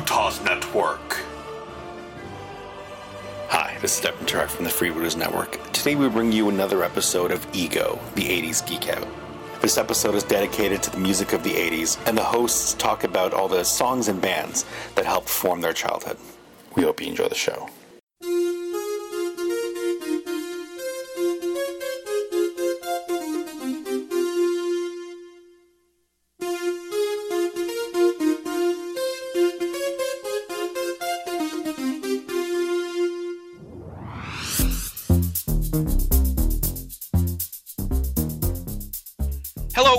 Freebooters Network. Hi, this is Devin Turek from the Freebooters Network. Today we bring you another episode of Ego, the 80s Geek Out. This episode is dedicated to the music of the 80s, and the hosts talk about all the songs and bands that helped form their childhood. We hope you enjoy the show.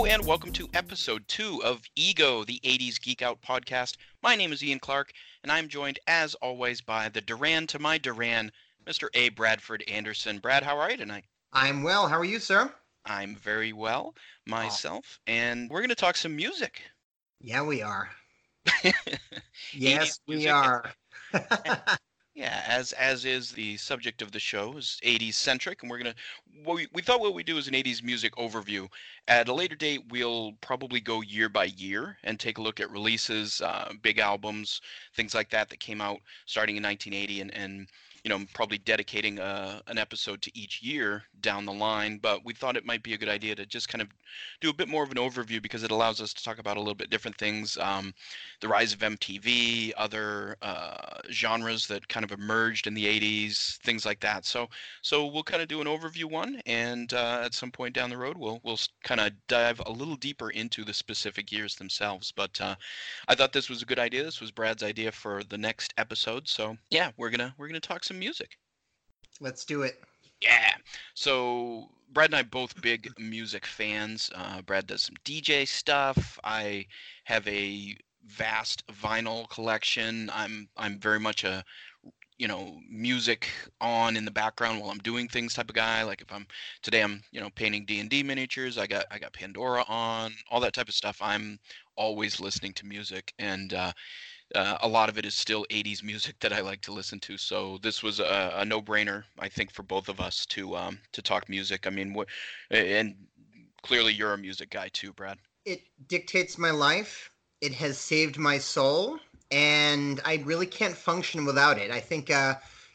And welcome to episode 2 of Ego, the 80s Geek Out podcast. My name is Ian Clark, and I'm joined, as always, by the Duran to my Duran, Mr. A. Bradford Anderson. Brad, how are you tonight? I'm well. How are you, sir? I'm very well myself, and we're going to talk some music. Yeah, we are. Yes, we are. Yeah, as is the subject of the show, is 80s centric, and we're gonna. We thought what we do is an 80s music overview. At a later date, we'll probably go year by year and take a look at releases, big albums, things like that came out starting in 1980, and you know, probably dedicating an episode to each year down the line. But we thought it might be a good idea to just kind of do a bit more of an overview because it allows us to talk about a little bit different things. The rise of MTV, other genres that kind of emerged in the 80s, things like that. So we'll kind of do an overview one. And at some point down the road, we'll kind of dive a little deeper into the specific years themselves. But I thought this was a good idea. This was Brad's idea for the next episode. So yeah, we're gonna talk some music. Let's do it. Yeah. So Brad and I both big music fans. Brad does some DJ stuff. I have a vast vinyl collection. I'm very much a, you know, music on in the background while I'm doing things type of guy. Like today I'm, you know, painting D&D miniatures. I got Pandora on, all that type of stuff. I'm always listening to music, and a lot of it is still 80s music that I like to listen to. So this was a no-brainer, I think, for both of us to talk music. I mean, and clearly you're a music guy too, Brad. It dictates my life. It has saved my soul, and I really can't function without it. I think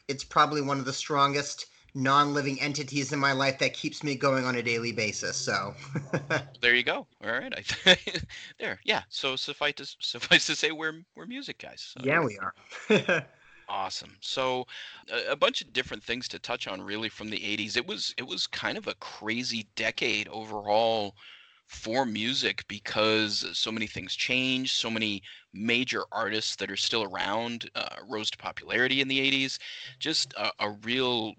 it's probably one of the strongest non-living entities in my life that keeps me going on a daily basis. So there you go. All right. There. Yeah. So suffice to say, we're music guys. So. Yeah, we are. Awesome. So a bunch of different things to touch on really from the 80s. It was kind of a crazy decade overall for music because so many things changed, so many major artists that are still around rose to popularity in the 80s. Just a real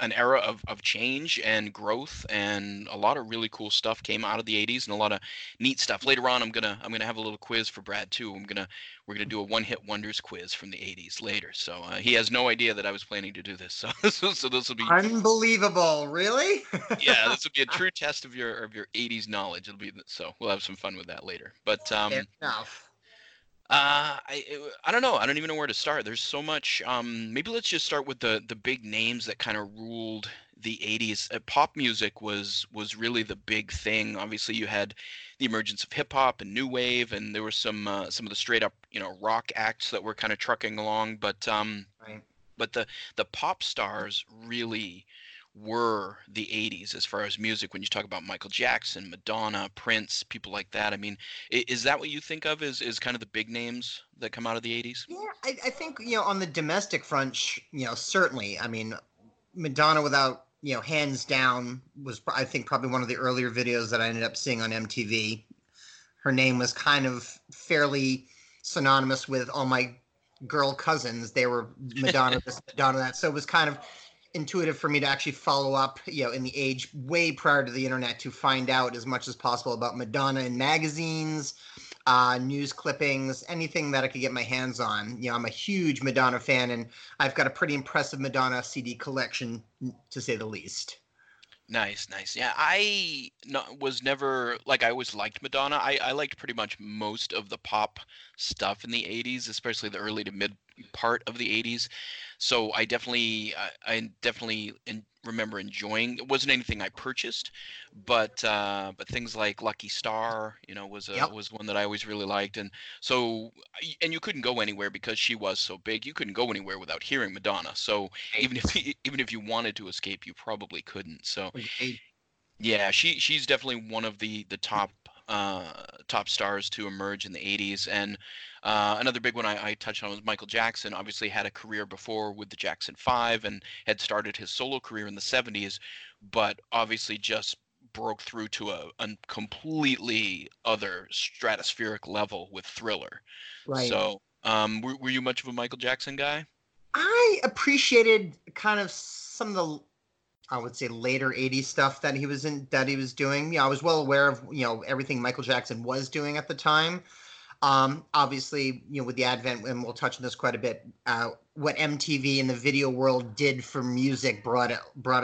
an era of change and growth, and a lot of really cool stuff came out of the 80s, and a lot of neat stuff. Later on, I'm gonna have a little quiz for Brad too. We're gonna do a one-hit wonders quiz from the 80s later. So he has no idea that I was planning to do this. So this will be unbelievable. Really? Yeah, this will be a true test of your 80s knowledge. It'll be so we'll have some fun with that later. But fair enough. I don't know. I don't even know where to start. There's so much. Maybe let's just start with the big names that kind of ruled the 80s. Pop music was really the big thing. Obviously, you had the emergence of hip hop and new wave, and there were some of the straight up, you know, rock acts that were kind of trucking along. But right. But the pop stars really were the 80s as far as music. When you talk about Michael Jackson, Madonna, Prince, people like that, I mean, is that what you think of as kind of the big names that come out of the 80s? Yeah, I think, you know, on the domestic front, you know, certainly. I mean, Madonna, without, you know, hands down, was, I think, probably one of the earlier videos that I ended up seeing on MTV. Her name was kind of fairly synonymous with all my girl cousins. They were Madonna this, Madonna that. So it was kind of intuitive for me to actually follow up, you know, in the age way prior to the internet, to find out as much as possible about Madonna in magazines, news clippings, anything that I could get my hands on. You know, I'm a huge Madonna fan, and I've got a pretty impressive Madonna CD collection, to say the least. Nice. Yeah, was never, like, I always liked Madonna. I liked pretty much most of the pop stuff in the 80s, especially the early to mid part of the 80s. So I definitely remember enjoying. It wasn't anything I purchased, but things like Lucky Star, you know, was one that I always really liked. And so, and you couldn't go anywhere because she was so big. You couldn't go anywhere without hearing Madonna. So even if you wanted to escape, you probably couldn't. So yeah, she's definitely one of the top stars to emerge in the 80s. And another big one I touched on was Michael Jackson. Obviously had a career before with the Jackson 5 and had started his solo career in the 70s, but obviously just broke through to a completely other stratospheric level with Thriller. Right. So were you much of a Michael Jackson guy? I appreciated kind of some of the, I would say, later 80s stuff that he was in, that he was doing. Yeah, I was well aware of, you know, everything Michael Jackson was doing at the time. Obviously, you know, with the advent, and we'll touch on this quite a bit, what MTV and the video world did for music brought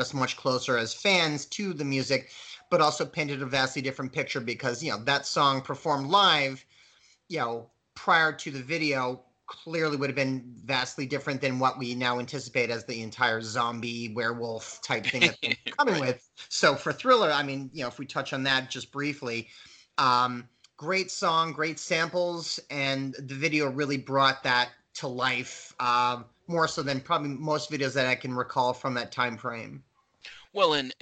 us much closer as fans to the music, but also painted a vastly different picture because, you know, that song performed live, you know, prior to the video clearly would have been vastly different than what we now anticipate as the entire zombie werewolf type thing that they're coming right. with. So for Thriller, I mean, you know, if we touch on that just briefly, great song, great samples, and the video really brought that to life, more so than probably most videos that I can recall from that time frame. Well, and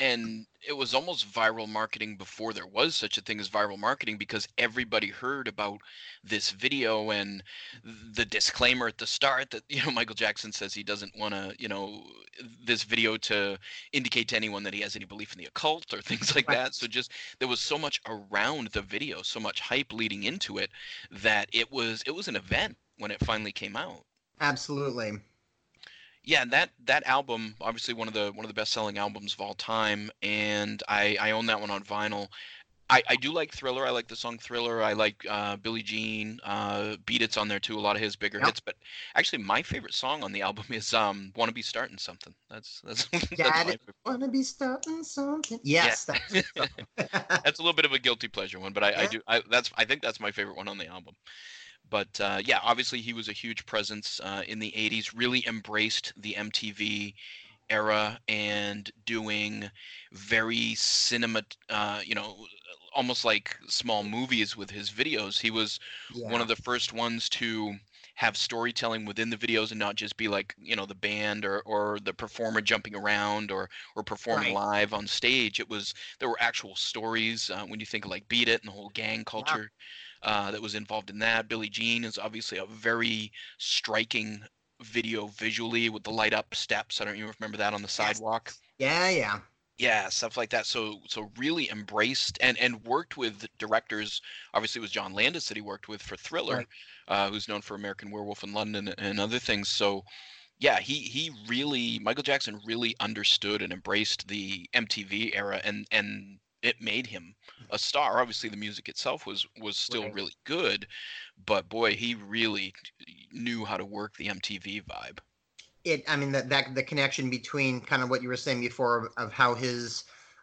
it was almost viral marketing before there was such a thing as viral marketing, because everybody heard about this video and the disclaimer at the start that, you know, Michael Jackson says he doesn't want to, you know, this video to indicate to anyone that he has any belief in the occult or things like that. So just there was so much around the video, so much hype leading into it, that it was an event when it finally came out. Absolutely. Yeah, that album, obviously one of the best selling albums of all time, and I own that one on vinyl. I do like Thriller. I like the song Thriller. I like Billie Jean. Beat It's on there too. A lot of his bigger hits. But actually, my favorite song on the album is "Wanna Be Startin' Something." That's "Wanna Be Startin' Something." Yes, yeah. That's a little bit of a guilty pleasure one, but I think that's my favorite one on the album. But yeah, obviously he was a huge presence in the 80s, really embraced the MTV era and doing very cinema, you know, almost like small movies with his videos. He was one of the first ones to have storytelling within the videos and not just be like, you know, the band or the performer jumping around or performing live on stage. There were actual stories when you think of like Beat It and the whole gang culture. That was involved in that. Billie Jean is obviously a very striking video visually with the light up steps. I don't even remember that on the sidewalk. Yeah, stuff like that. So really embraced and worked with directors. Obviously, it was John Landis that he worked with for Thriller, who's known for American Werewolf in London and other things. So yeah, he really, Michael Jackson really understood and embraced the MTV era and it made him a star. Obviously, the music itself was still really good, but boy, he really knew how to work the MTV vibe. I mean, that the connection between kind of what you were saying before of how his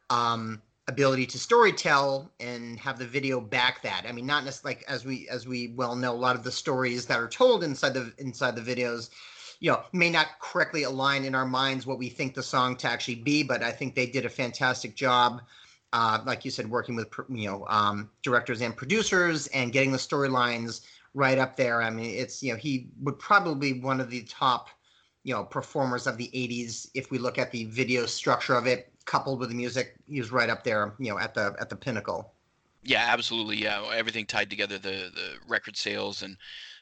ability to storytell and have the video back that. I mean, not just like as we well know, a lot of the stories that are told inside the videos, you know, may not correctly align in our minds what we think the song to actually be. But I think they did a fantastic job. Like you said, working with, you know, directors and producers and getting the storylines right up there. I mean, it's, you know, he would probably be one of the top, you know, performers of the 80s. If we look at the video structure of it, coupled with the music, he was right up there, you know, at the pinnacle. Yeah, absolutely. Yeah, everything tied together, the record sales and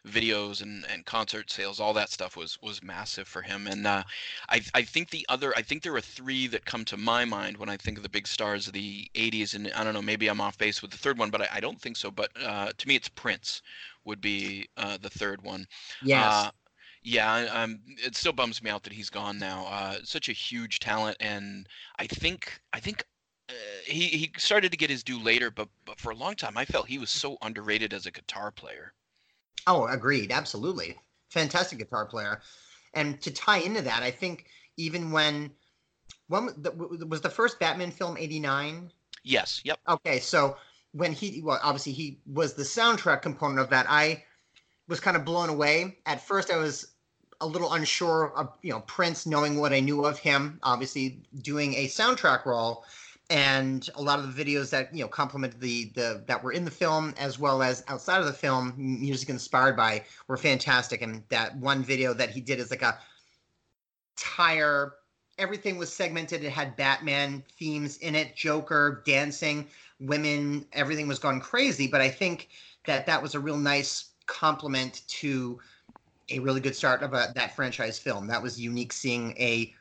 videos and concert sales, all that stuff was massive for him. And I think there are three that come to my mind when I think of the big stars of the 80s, and I don't know, maybe I'm off base with the third one, but I don't think so. But to me, it's Prince would be the third one. Yes. It still bums me out that he's gone now. Such a huge talent, and I think. He started to get his due later, but for a long time, I felt he was so underrated as a guitar player. Oh, agreed. Absolutely. Fantastic guitar player. And to tie into that, I think even when was the first Batman film 89? Yes. Yep. Okay. So obviously he was the soundtrack component of that. I was kind of blown away. At first I was a little unsure of, you know, Prince, knowing what I knew of him, obviously doing a soundtrack role, and a lot of the videos that, you know, complemented the that were in the film as well as outside of the film, music inspired by, were fantastic. And that one video that he did is like a tire, everything was segmented. It had Batman themes in it, Joker, dancing, women, everything was gone crazy. But I think that that was a real nice compliment to a really good start of that franchise film. That was unique, seeing a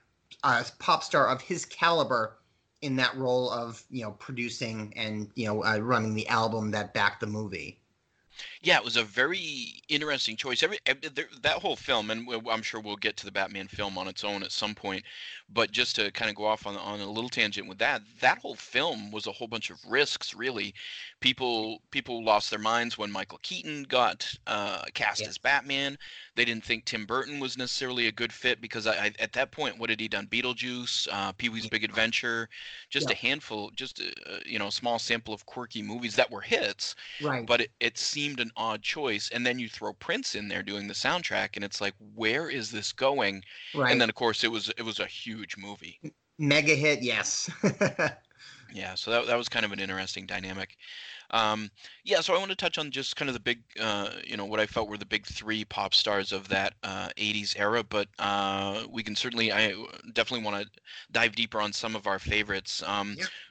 pop star of his caliber in that role of, you know, producing and, you know, running the album that backed the movie. Yeah, it was a very interesting choice. That whole film, and I'm sure we'll get to the Batman film on its own at some point, but just to kind of go off on a little tangent with that, that whole film was a whole bunch of risks, really. People lost their minds when Michael Keaton got cast as Batman. They didn't think Tim Burton was necessarily a good fit because I at that point, what had he done? Beetlejuice, Pee-wee's Big Adventure, just a handful, just you know, a small sample of quirky movies that were hits. Right. But it seemed an odd choice, and then you throw Prince in there doing the soundtrack, and it's like, where is this going? Right. And then of course it was a huge movie, mega hit. Yes. Yeah, so that was kind of an interesting dynamic. Yeah, so I want to touch on just kind of the big, you know, what I felt were the big three pop stars of that 80s era, but we can certainly, I definitely want to dive deeper on some of our favorites.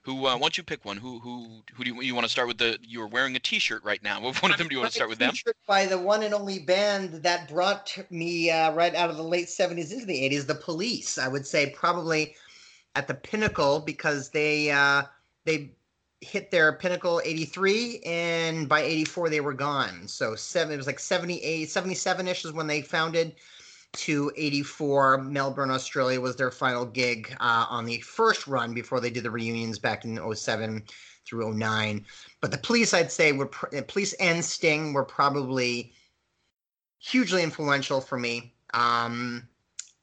Who, why don't you pick one? Who do you want to start with? You're wearing a t-shirt right now of one of them. Do you want to start with them? By the one and only band that brought me right out of the late 70s into the 80s, The Police. I would say probably at the pinnacle, because they hit their pinnacle 83, and by 84 they were gone. So it was like 78, 77-ish is when they founded, to 84. Melbourne, Australia was their final gig on the first run before they did the reunions back in 07 through 09. But The Police, I'd say, Police and Sting were probably hugely influential for me. And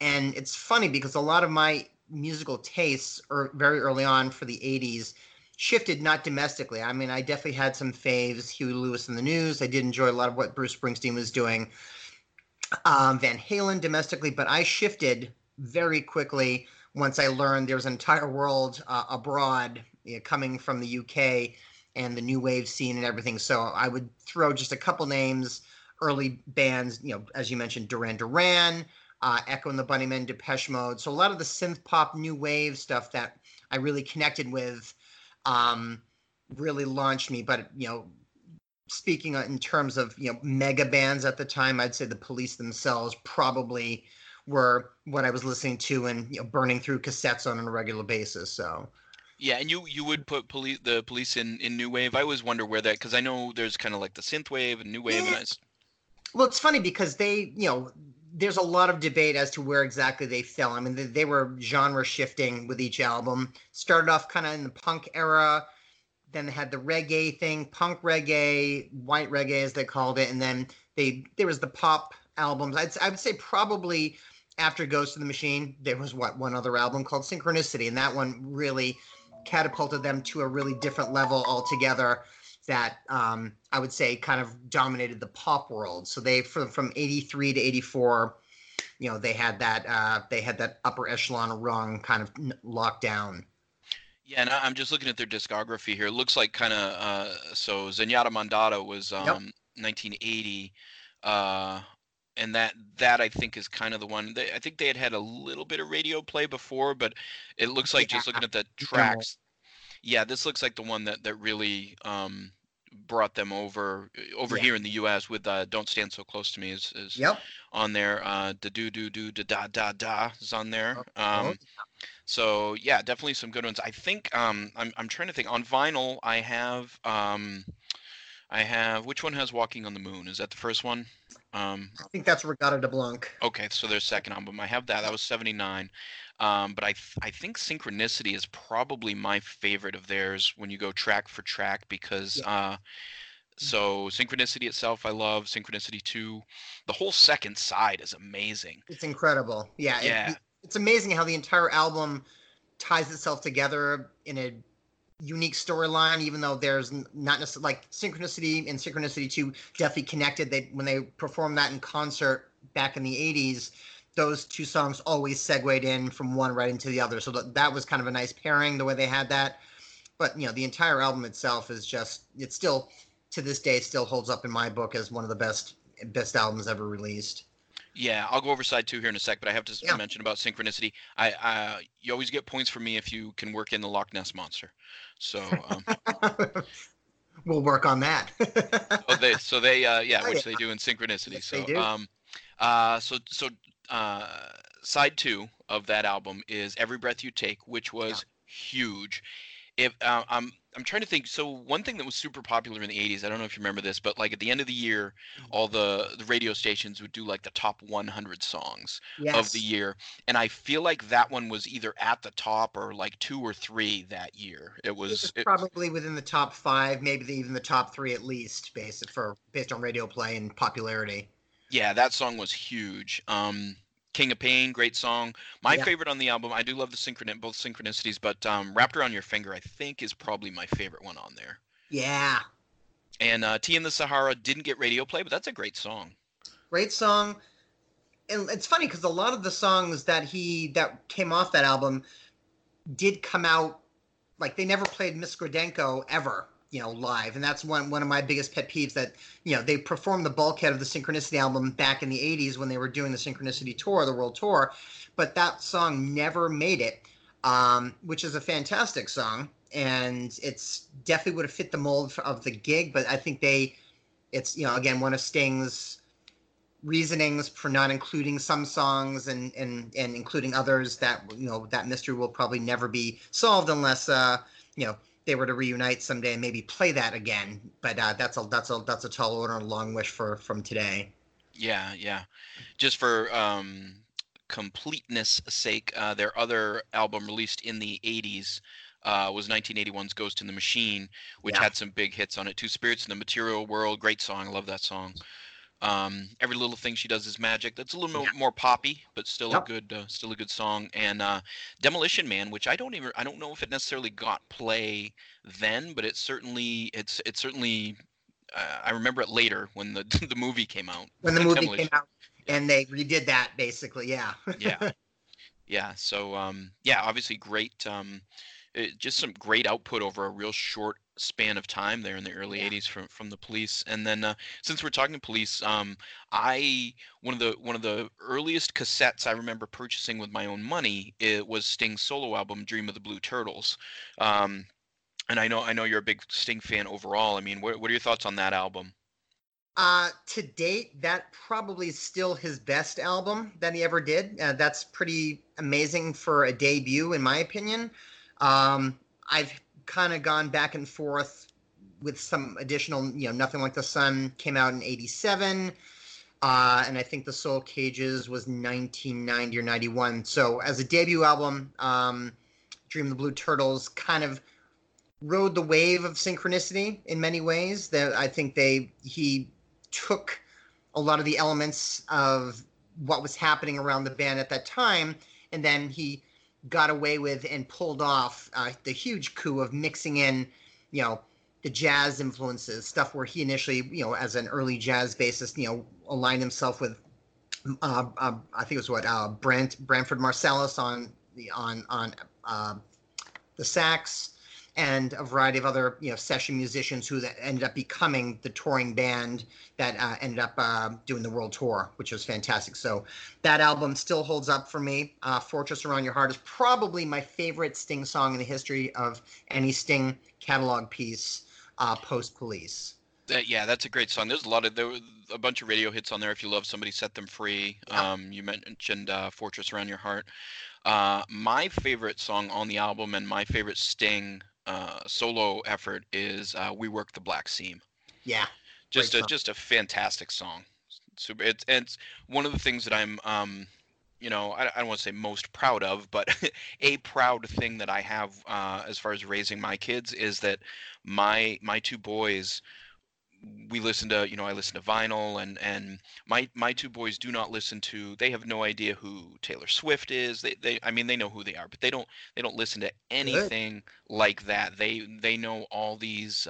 it's funny because a lot of my musical tastes very early on for the 80s shifted, not domestically. I mean, I definitely had some faves, Huey Lewis and the News. I did enjoy a lot of what Bruce Springsteen was doing, Van Halen domestically, but I shifted very quickly once I learned there was an entire world abroad, you know, coming from the UK and the new wave scene and everything. So I would throw just a couple names, early bands, you know, as you mentioned, Duran Duran, Echo and the Bunnymen, Depeche Mode. So a lot of the synth pop, new wave stuff that I really connected with, really launched me. But, you know, speaking in terms of, you know, mega bands at the time, I'd say The Police themselves probably were what I was listening to and, you know, burning through cassettes on a regular basis. So. Yeah, and you would put the police in new wave. I always wonder where that, because I know there's kind of like the synth wave and new wave. Yeah. Well, it's funny because they, you know, there's a lot of debate as to where exactly they fell. I mean, they were genre shifting with each album. Started off kind of in the punk era, then they had the reggae thing, punk reggae, white reggae as they called it, and then there was the pop albums. I would say probably after Ghost in the Machine, there was one other album called Synchronicity, and that one really catapulted them to a really different level altogether. That I would say kind of dominated the pop world. So they from 83 to 84, you know, they had that upper echelon rung kind of locked down. Yeah, and I'm just looking at their discography here. It looks like kind of so Zenyatta Mandata was 1980, and that I think is kind of the one. I think they had a little bit of radio play before, but it looks like just looking at the tracks. Yeah, this looks like the one that really brought them over here in the U.S. with "Don't Stand So Close to Me" is on there. "Da do do do da da da da" is on there. So yeah, definitely some good ones. I think I'm trying to think. On vinyl, I have which one has "Walking on the Moon"? Is that the first one? I think that's Regatta de Blanc. Okay, so their second album. I have that. That was 79. But I think Synchronicity is probably my favorite of theirs when you go track for track, because so Synchronicity itself I love, Synchronicity 2. The whole second side is amazing. It's incredible. Yeah. It's amazing how the entire album ties itself together in a unique storyline, even though there's not necessarily, like, Synchronicity and Synchronicity 2 definitely connected. When they performed that in concert, back in the 80s, those two songs always segued in from one right into the other. So that was kind of a nice pairing, the way they had that. But, you know, the entire album itself is just, it's still, to this day, still holds up in my book as one of the best albums ever released. Yeah, I'll go over side two here in a sec, but I have to mention about Synchronicity. You always get points for me if you can work in the Loch Ness Monster. So we'll work on that. Which they do in Synchronicity. Yes, so they do. Side two of that album is Every Breath You Take, which was huge. I'm trying to think. So one thing that was super popular in the 80s, I don't know if you remember this, but like at the end of the year, all the radio stations would do like the top 100 songs of the year. And I feel like that one was either at the top or like 2 or 3 that year. It was probably within the top 5, maybe even the top 3 at least, based on radio play and popularity. Yeah, that song was huge. King of Pain, great song. My favorite on the album, I do love both synchronicities, but Wrapped Around Your Finger, I think, is probably my favorite one on there. Yeah. And Tea in the Sahara didn't get radio play, but that's a great song. Great song. And it's funny because a lot of the songs that came off that album did come out, like they never played Miss Gradenko ever, you know, live. And that's one of my biggest pet peeves, that, you know, they performed the bulkhead of the Synchronicity album back in the 80s when they were doing the Synchronicity tour, the world tour, but that song never made it, which is a fantastic song. And it's definitely would have fit the mold of the gig, but I think it's, you know, again, one of Sting's reasonings for not including some songs and including others, that, you know, that mystery will probably never be solved unless, you know, they were to reunite someday and maybe play that again, but that's a tall order and a long wish from today. Yeah. Just for completeness' sake, their other album released in the 80s was 1981's Ghost in the Machine, which had some big hits on it. Two Spirits in the Material World, great song, I love that song. Every Little Thing She Does Is Magic. That's a little more poppy, but still a good song. And Demolition Man, which I don't know if it necessarily got play then, but it certainly I remember it later when the movie came out. When the movie came out, and they redid that basically, yeah. So obviously great. Just some great output over a real short span of time there in the early 80s from the Police. And then since we're talking Police, one of the earliest cassettes I remember purchasing with my own money, it was Sting's solo album Dream of the Blue Turtles. And I know you're a big Sting fan overall. I mean, what are your thoughts on that album? To date, that probably is still his best album that he ever did. That's pretty amazing for a debut, in my opinion. I've kind of gone back and forth with some additional, you know, Nothing Like the Sun came out in 87. And I think The Soul Cages was 1990 or 91. So as a debut album, Dream of the Blue Turtles kind of rode the wave of Synchronicity in many ways. That I think he took a lot of the elements of what was happening around the band at that time, and then he got away with and pulled off the huge coup of mixing in, you know, the jazz influences, stuff where he initially, you know, as an early jazz bassist, you know, aligned himself with, I think it was Branford Marsalis on the sax, and a variety of other, you know, session musicians who ended up becoming the touring band that ended up doing the world tour, which was fantastic. So that album still holds up for me. Fortress Around Your Heart is probably my favorite Sting song in the history of any Sting catalog piece, post-Police. Yeah, that's a great song. There were a bunch of radio hits on there. If You Love Somebody, Set Them Free. Yeah. You mentioned Fortress Around Your Heart. My favorite song on the album and my favorite Sting solo effort is We Work the Black Seam. Yeah, just a fantastic song. Super. It's one of the things that I'm you know, I don't want to say most proud of, but a proud thing that I have as far as raising my kids is that my two boys we listen to, you know, I listen to vinyl, and my two boys do not listen to, they have no idea who Taylor Swift is. They know who they are, but they don't listen to anything like that. They know all these,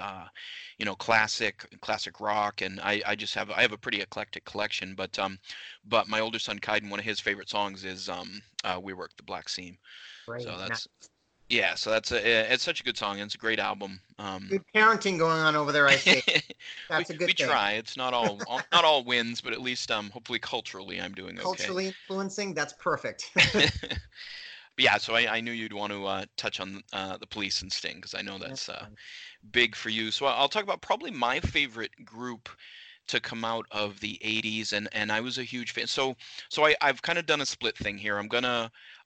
you know, classic rock. And I have a pretty eclectic collection, but my older son, Kaiden, one of his favorite songs is, We Work the Black Seam. Right. So that's, yeah, so it's such a good song, and it's a great album. Good parenting going on over there, I think. That's a good thing. We try. It's not all wins, but at least hopefully culturally I'm doing okay. Culturally influencing, that's perfect. Yeah, so I knew you'd want to touch on The Police and Sting, because I know that's big for you. So I'll talk about probably my favorite group to come out of the 80s, and I was a huge fan. So I've kind of done a split thing here.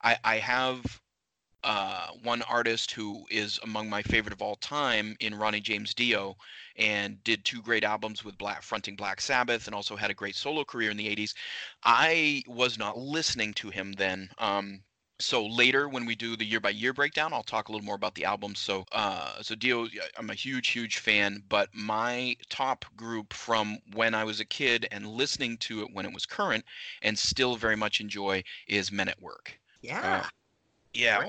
I have one artist who is among my favorite of all time in Ronnie James Dio, and did two great albums with fronting Black Sabbath, and also had a great solo career in the 80s. I was not listening to him then. So later, when we do the year-by-year breakdown, I'll talk a little more about the album. So Dio, I'm a huge, huge fan, but my top group from when I was a kid and listening to it when it was current and still very much enjoy is Men at Work. Yeah. Yeah,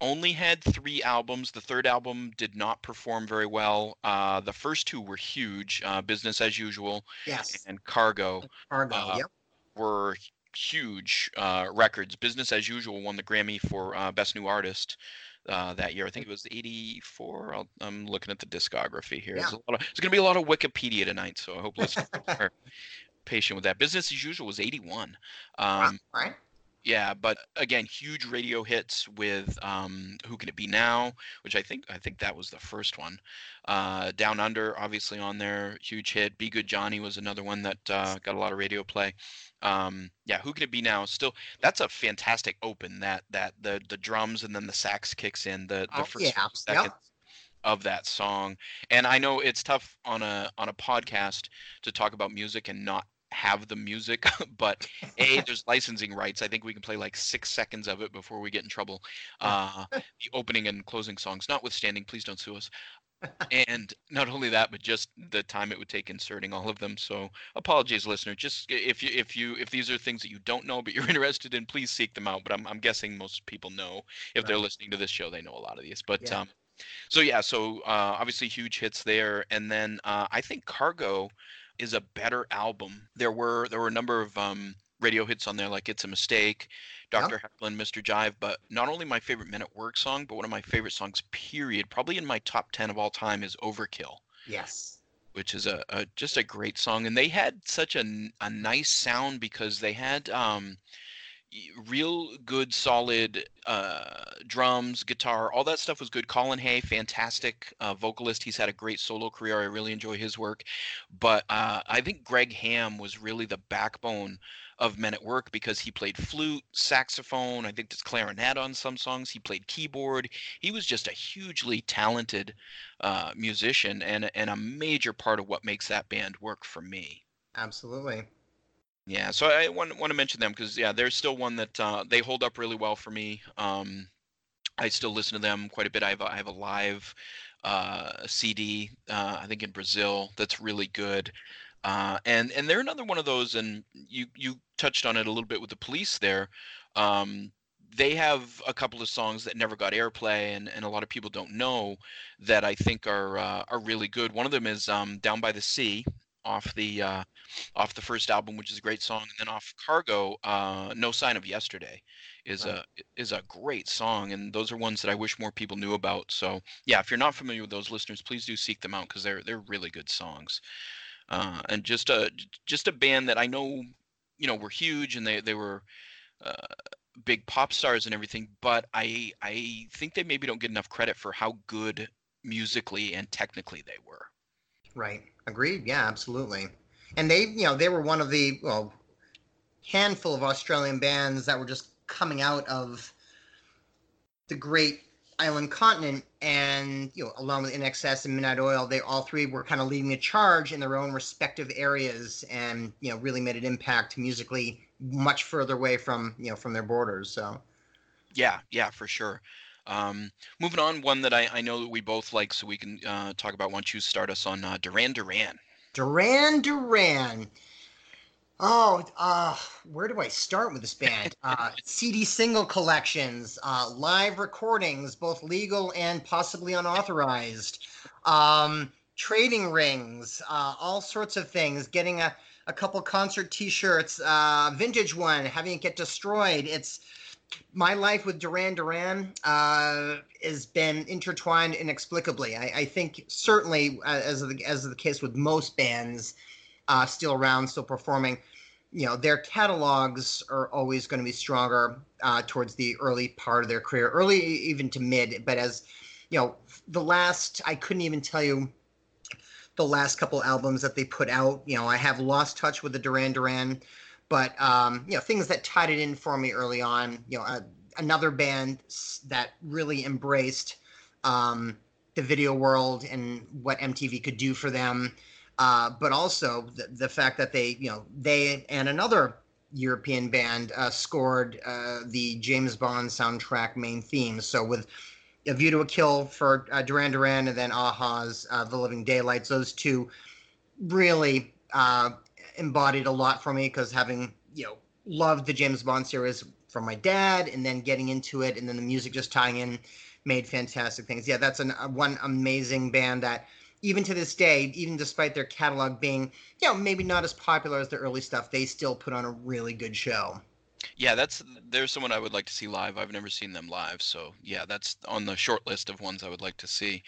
only had three albums. The third album did not perform very well. The first two were huge. Business As Usual, yes, and Cargo. Cargo, yep, were huge records. Business As Usual won the Grammy for Best New Artist that year. I think it was 84. I'm looking at the discography here. Yeah. There's going to be a lot of Wikipedia tonight, so I hope listeners are patient with that. Business As Usual was 81. All right. Yeah, but again, huge radio hits with "Who Can It Be Now," which I think that was the first one. "Down Under," obviously on there, huge hit. "Be Good Johnny" was another one that got a lot of radio play. Yeah, "Who Can It Be Now." Still, that's a fantastic open. That the drums and then the sax kicks in the first seconds of that song. And I know it's tough on a podcast to talk about music and not have the music, but there's licensing rights. I think we can play like 6 seconds of it before we get in trouble. The opening and closing songs notwithstanding, please don't sue us. And not only that, but just the time it would take inserting all of them. So apologies, listener. Just if these are things that you don't know but you're interested in, please seek them out. But I'm guessing most people know. If they're listening to this show, they know a lot of these. But so obviously huge hits there. And then I think Cargo is a better album. There were a number of radio hits on there, like "It's a Mistake," Dr. Heckle and Mr. Jive, but not only my favorite Men at Work song, but one of my favorite songs, period, probably in my top 10 of all time, is "Overkill." Yes. Which is just a great song. And they had such a nice sound because they had real good, solid drums, guitar, all that stuff was good. Colin Hay, fantastic vocalist. He's had a great solo career. I really enjoy his work. But I think Greg Ham was really the backbone of Men at Work because he played flute, saxophone, I think there's clarinet on some songs. He played keyboard. He was just a hugely talented musician and a major part of what makes that band work for me. Absolutely. Yeah, so I want to mention them because, yeah, they're still one that they hold up really well for me. I still listen to them quite a bit. I have a live CD, I think in Brazil, that's really good. And they're another one of those, and you touched on it a little bit with The Police there. They have a couple of songs that never got airplay and a lot of people don't know that I think are really good. One of them is "Down by the Sea," off the first album, which is a great song, and then off Cargo, "No Sign of Yesterday" is a great song, and those are ones that I wish more people knew about. So yeah, if you're not familiar with those, listeners, please do seek them out because they're really good songs. And just a band that I know, you know, were huge and they were big pop stars and everything, but I think they maybe don't get enough credit for how good musically and technically they were. Right. Agreed. Yeah, absolutely. And they were one of the handful of Australian bands that were just coming out of the great island continent, and along with INXS and Midnight Oil, they all three were kind of leading the charge in their own respective areas, and really made an impact musically much further away from their borders. So, yeah, for sure. Moving on, one that I know that we both like, so we can talk about. Once you start us on Duran Duran. Duran Duran. Oh, where do I start with this band? CD single collections, live recordings, both legal and possibly unauthorized, trading rings, all sorts of things, getting a couple concert t-shirts, vintage one, having it get destroyed. It's my life with Duran Duran has been intertwined inexplicably. I think certainly, as the case with most bands, still around, still performing, you know, their catalogs are always going to be stronger towards the early part of their career, early even to mid. But as you know, I couldn't even tell you the last couple albums that they put out. You know, I have lost touch with the Duran Duran, but you know, things that tied it in for me early on. You know, another band that really embraced the video world and what MTV could do for them. But also the fact that they, you know, they and another European band scored the James Bond soundtrack main theme. So with A View to a Kill for Duran Duran and then A-ha's The Living Daylights, those two really embodied a lot for me, because having, you know, loved the James Bond series from my dad and then getting into it and then the music just tying in made fantastic things. Yeah, that's one amazing band that, even to this day, even despite their catalog being, you know, maybe not as popular as the early stuff, they still put on a really good show. Yeah, there's someone I would like to see live. I've never seen them live, so yeah, that's on the short list of ones I would like to see.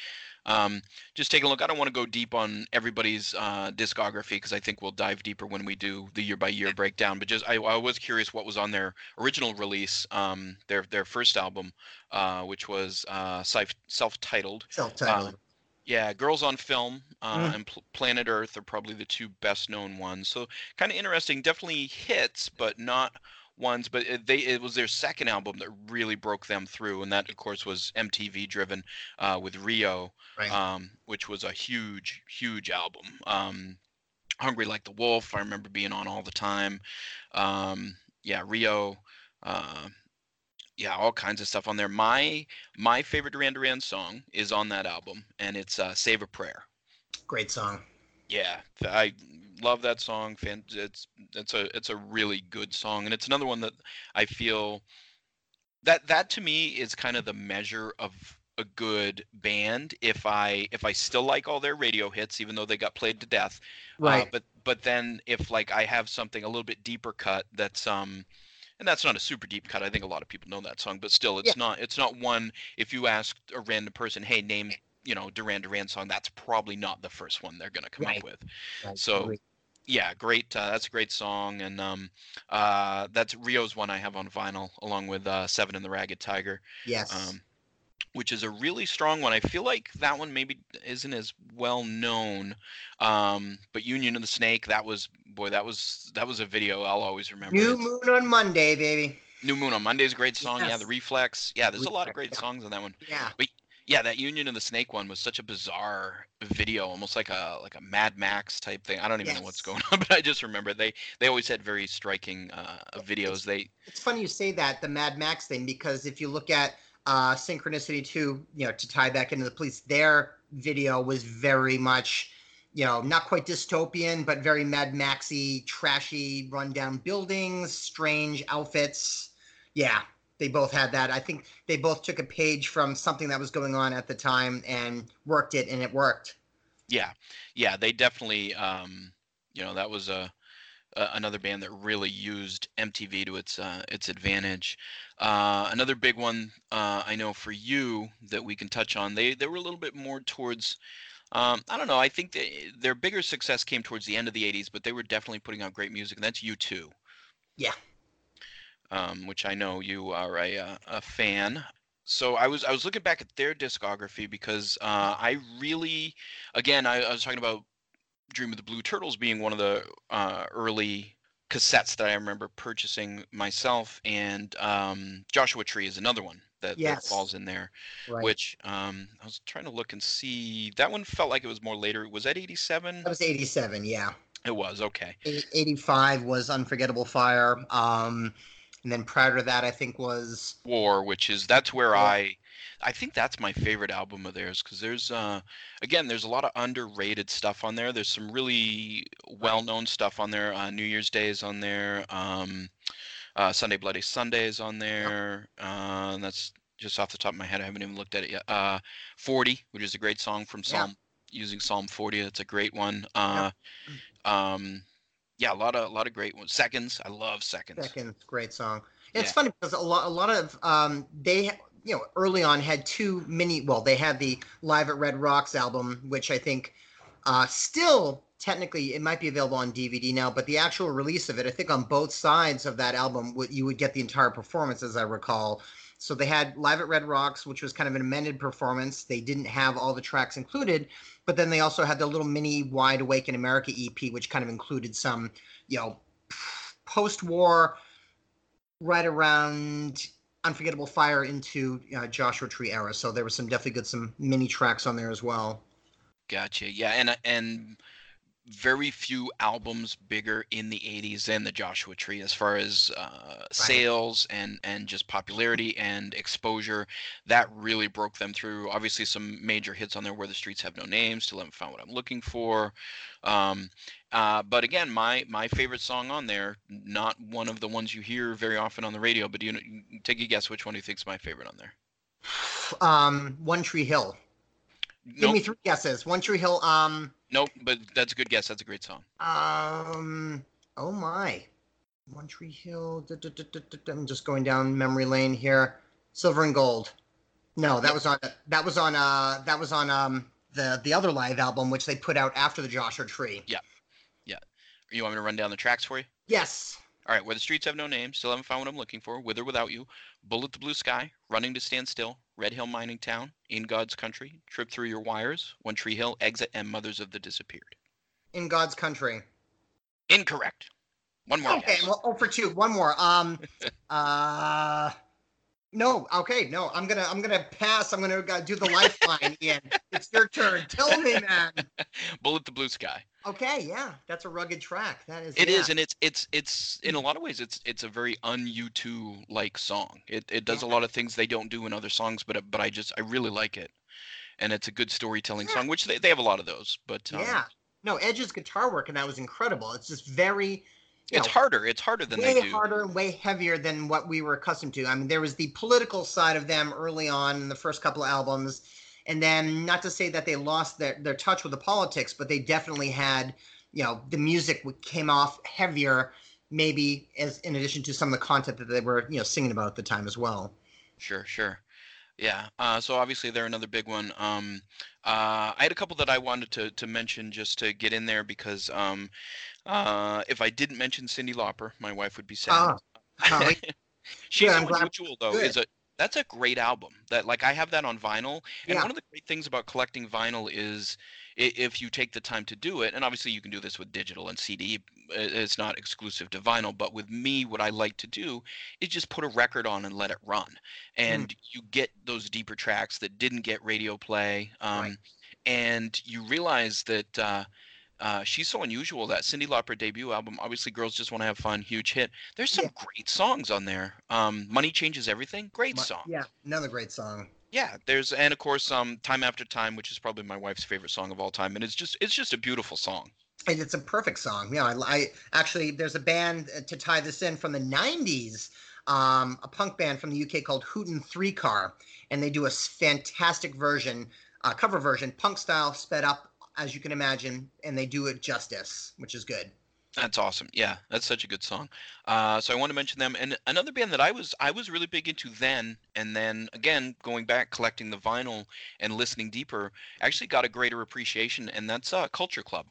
Just taking a look, I don't want to go deep on everybody's discography, because I think we'll dive deeper when we do the year-by-year breakdown. But just I was curious what was on their original release, their first album, which was self-titled. Self-titled. Yeah, Girls on Film and Planet Earth are probably the two best known ones. So kind of interesting, definitely hits, but not ones. But it was their second album that really broke them through, and that, of course, was MTV driven with Rio, right. Which was a huge, huge album. Hungry Like the Wolf, I remember being on all the time. Yeah, Rio. Yeah, all kinds of stuff on there. My favorite Duran Duran song is on that album, and it's Save a Prayer. Great song. Yeah, I love that song. It's a really good song, and it's another one that I feel that to me is kind of the measure of a good band. If I still like all their radio hits, even though they got played to death, right? But then if like I have something a little bit deeper cut that's and that's not a super deep cut. I think a lot of people know that song, but still, it's not one. If you ask a random person, hey, name, you know, Duran Duran song, that's probably not the first one they're going to come up with. Right. So, yeah, great. That's a great song, and that's Rio's one I have on vinyl, along with Seven and the Ragged Tiger. Yes. Which is a really strong one. I feel like that one maybe isn't as well known, but Union of the Snake, that was a video I'll always remember. New Moon on Monday, baby. New Moon on Monday is a great song. Yes. Yeah, The Reflex. Yeah, there's a lot of great songs on that one. Yeah. But yeah, that Union of the Snake one was such a bizarre video, almost like a Mad Max type thing. I don't even know what's going on, but I just remember they always had very striking videos. It's funny you say that, the Mad Max thing, because if you look at Synchronicity 2, you know, to tie back into The Police, their video was very much, you know, not quite dystopian, but very Mad Maxy, trashy, rundown buildings, strange outfits. Yeah, they both had that. I think they both took a page from something that was going on at the time and worked it, and it worked. Yeah, they definitely, you know, that was another band that really used MTV to its advantage. Another big one I know for you that we can touch on, they were a little bit more towards, I don't know, I think their bigger success came towards the end of the 80s, but they were definitely putting out great music, and that's U2. Yeah. Which I know you are a fan. So I was looking back at their discography because I really, again, I was talking about Dream of the Blue Turtles being one of the early cassettes that I remember purchasing myself, and Joshua Tree is another one that falls in there, right. Which I was trying to look and see. That one felt like it was more later. Was that 87? That was 87, yeah. It was, okay. 85 was Unforgettable Fire. And then prior to that, I think was War, which is I think that's my favorite album of theirs, because there's again, there's a lot of underrated stuff on there. There's some really well-known stuff on there. New Year's Day is on there. Sunday Bloody Sunday is on there. That's just off the top of my head. I haven't even looked at it yet. 40, which is a great song from Psalm, using Psalm 40. That's a great one. Yeah, a lot of great ones. Seconds, I love Seconds. Seconds, great song. It's funny because a lot of they, you know, early on had too many. Well, they had the Live at Red Rocks album, which I think still technically it might be available on DVD now, but the actual release of it, I think on both sides of that album, you would get the entire performance, as I recall. So they had Live at Red Rocks, which was kind of an amended performance. They didn't have all the tracks included, but then they also had the little mini Wide Awake in America EP, which kind of included some, you know, post-war, right around Unforgettable Fire into Joshua Tree era. So there was some mini tracks on there as well. Gotcha. Yeah, and very few albums bigger in the 80s than the Joshua Tree as far as sales and just popularity and exposure. That really broke them through. Obviously some major hits on there were The Streets Have No Names, Still Haven't Found What I'm Looking For. But again, my favorite song on there, not one of the ones you hear very often on the radio, but you take a guess which one you think is my favorite on there. One Tree Hill. Give me three guesses. One Tree Hill. Nope, but that's a good guess. That's a great song. Oh my, One Tree Hill. I'm just going down memory lane here. Silver and Gold. No, that was on the other live album, which they put out after the Joshua Tree. Yeah. You want me to run down the tracks for you? Yes. All right. Where the Streets Have No Name, Still Haven't Found What I'm Looking For, With or Without You, Bullet the Blue Sky, Running to Stand Still, Red Hill Mining Town, In God's Country, Trip Through Your Wires, One Tree Hill, Exit, and Mothers of the Disappeared. In God's Country. Incorrect. One more. Okay, guess. Well, 0 for 2. One more. No. Okay, no. I'm gonna pass. I'm gonna do the lifeline, Ian. It's your turn. Tell me, man. Bullet the Blue Sky. Okay, yeah, that's a rugged track. That is. It is, and it's in a lot of ways, it's a very un-U2 like song. It does a lot of things they don't do in other songs, but I really like it, and it's a good storytelling song, which they have a lot of those. But no, Edge's guitar work and that was incredible. It's just very. It's harder than they do. Way harder and way heavier than what we were accustomed to. I mean, there was the political side of them early on in the first couple of albums. And then, not to say that they lost their touch with the politics, but they definitely had, you know, the music came off heavier, maybe as in addition to some of the content that they were, you know, singing about at the time as well. Sure. Yeah. So obviously they're another big one. I had a couple that I wanted to mention just to get in there because if I didn't mention Cyndi Lauper, my wife would be sad. She's an Individual, though, is a. That's a great album. That like I have that on vinyl. And one of the great things about collecting vinyl is if you take the time to do it, and obviously you can do this with digital and CD, it's not exclusive to vinyl, but with me, what I like to do is just put a record on and let it run. And you get those deeper tracks that didn't get radio play. And you realize that she's so unusual. That Cyndi Lauper debut album, obviously Girls Just Want to Have Fun, huge hit. There's some great songs on there. Money Changes Everything, great song. Yeah, another great song. Yeah, there's and of course Time After Time, which is probably my wife's favorite song of all time, and it's just a beautiful song. And it's a perfect song. Yeah, I actually there's a band to tie this in from the 90s, a punk band from the UK called Hootin' Three Car, and they do a fantastic version, cover version, punk style, sped up, as you can imagine, and they do it justice, which is good. That's awesome. Yeah, that's such a good song. So I want to mention them. And another band that I was really big into then, and then again going back collecting the vinyl and listening deeper, actually got a greater appreciation, and that's Culture Club.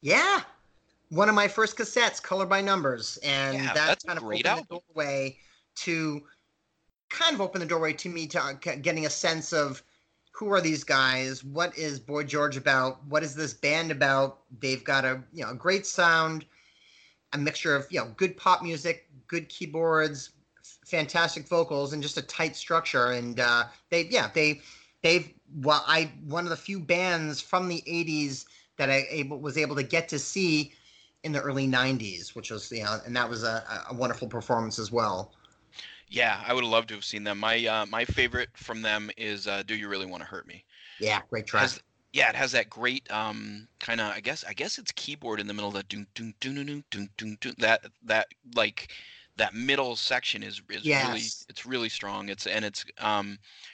Yeah, one of my first cassettes, Color by Numbers, and that's kind of opened the doorway to me to getting a sense of. Who are these guys? What is Boy George about? What is this band about? They've got a great sound, a mixture of, you know, good pop music, good keyboards, fantastic vocals, and just a tight structure. And one of the few bands from the 80s that I was able to get to see in the early 90s, which was, you know, and that was a wonderful performance as well. Yeah, I would have loved to have seen them. My my favorite from them is Do You Really Want to Hurt Me? Yeah, great track. Yeah, it has that great kind of, I guess it's keyboard in the middle of that doom, doom, doom, that like that middle section is really, it's really strong. It's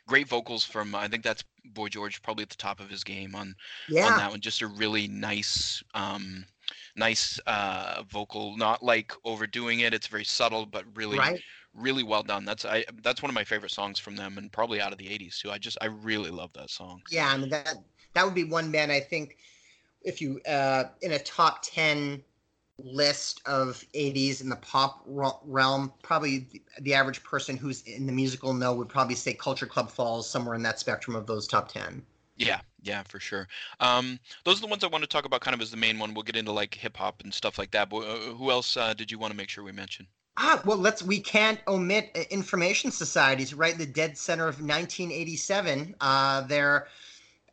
great vocals from, I think that's Boy George, probably at the top of his game on that one. Just a really nice vocal, not like overdoing it. It's very subtle, but really really well done. That's one of my favorite songs from them, and probably out of the 80s too. I really love that song. Yeah, I mean, that would be one band I think if you in a top 10 list of 80s in the pop realm, probably the average person who's in the musical know would probably say Culture Club falls somewhere in that spectrum of those top 10. Yeah, for sure. Those are the ones I want to talk about kind of as the main one. We'll get into like hip hop and stuff like that. But who else did you want to make sure we mention? Well, we can't omit Information Society's right in the dead center of 1987. Their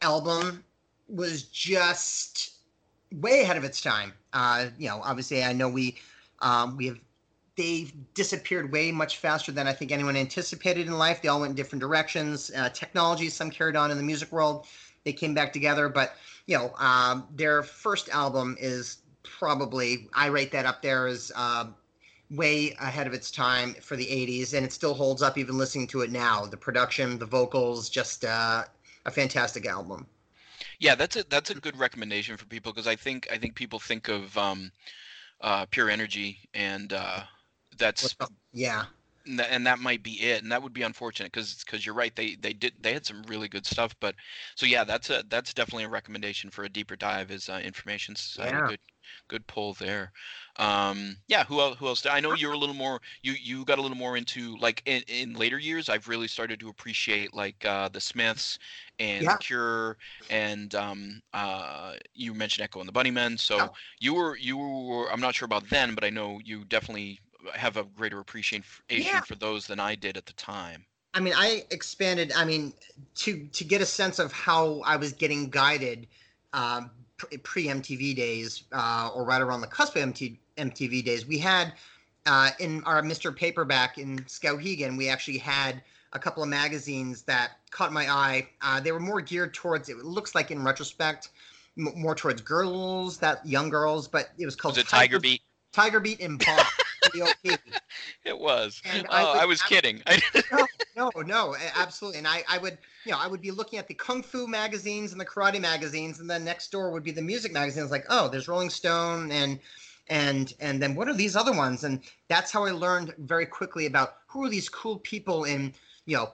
album was just way ahead of its time. You know, obviously, I know they've disappeared way much faster than I think anyone anticipated in life. They all went in different directions. Technology, some carried on in the music world. They came back together, but you know, their first album is probably, I rate that up there as way ahead of its time for the 80s, and it still holds up even listening to it now. The production, the vocals, just a fantastic album. Yeah, that's a good recommendation for people, because I think people think of Pure Energy, and that's and that might be it, and that would be unfortunate because you're right, they had some really good stuff, but so yeah, that's definitely a recommendation for a deeper dive is Information Society. Yeah. Good pull there. Yeah, who else? I know you're a little more, you got a little more into, like, in later years, I've really started to appreciate, like, the Smiths and The Cure, and you mentioned Echo and the Bunnymen, so you were, I'm not sure about then, but I know you definitely have a greater appreciation for those than I did at the time. I mean, I expanded, to get a sense of how I was getting guided, pre-MTV days, or right around the cusp of MTV days, we had in our Mr. Paperback in Skowhegan, we actually had a couple of magazines that caught my eye. They were more geared towards, it looks like in retrospect, more towards girls, young girls, but it was called... Was it Tiger Beat? Tiger Beat and Bob. It was. And I was kidding. No, absolutely. And I would be looking at the Kung Fu magazines and the karate magazines, and then next door would be the music magazines. Like, oh, there's Rolling Stone and then what are these other ones? And that's how I learned very quickly about who are these cool people in, you know,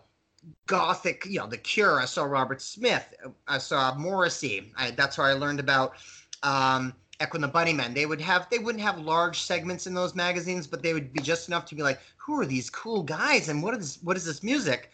Gothic, you know, The Cure. I saw Robert Smith. I saw Morrissey. That's how I learned about, Echo and the Bunnymen. They wouldn't have large segments in those magazines, but they would be just enough to be like, who are these cool guys and what is this music?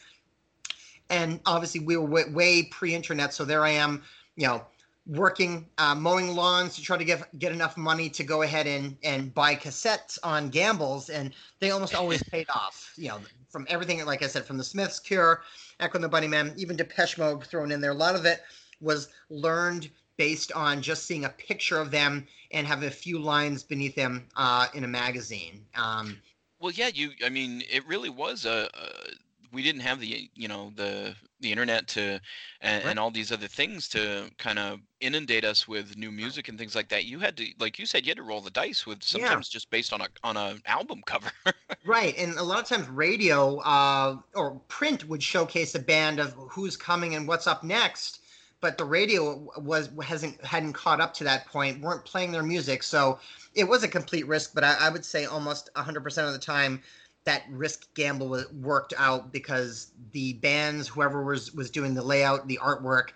And obviously we were way pre-internet, so there I am, you know, working mowing lawns to try to get enough money to go ahead and buy cassettes on Gambles, and they almost always paid off. You know, from everything, like I said, from the Smiths, Cure, Echo and the Bunnymen, even Depeche Mode thrown in there. A lot of it was learned based on just seeing a picture of them and having a few lines beneath them in a magazine. Well, yeah, it really was we didn't have the internet to and all these other things to kind of inundate us with new music and things like that. You had to, like you said, roll the dice with sometimes just based on an album cover. Right, and a lot of times radio or print would showcase a band of who's coming and what's up next. But the radio hadn't caught up to that point, weren't playing their music. So it was a complete risk, but I would say almost 100% of the time that risk gamble worked out, because the bands, whoever was doing the layout, the artwork,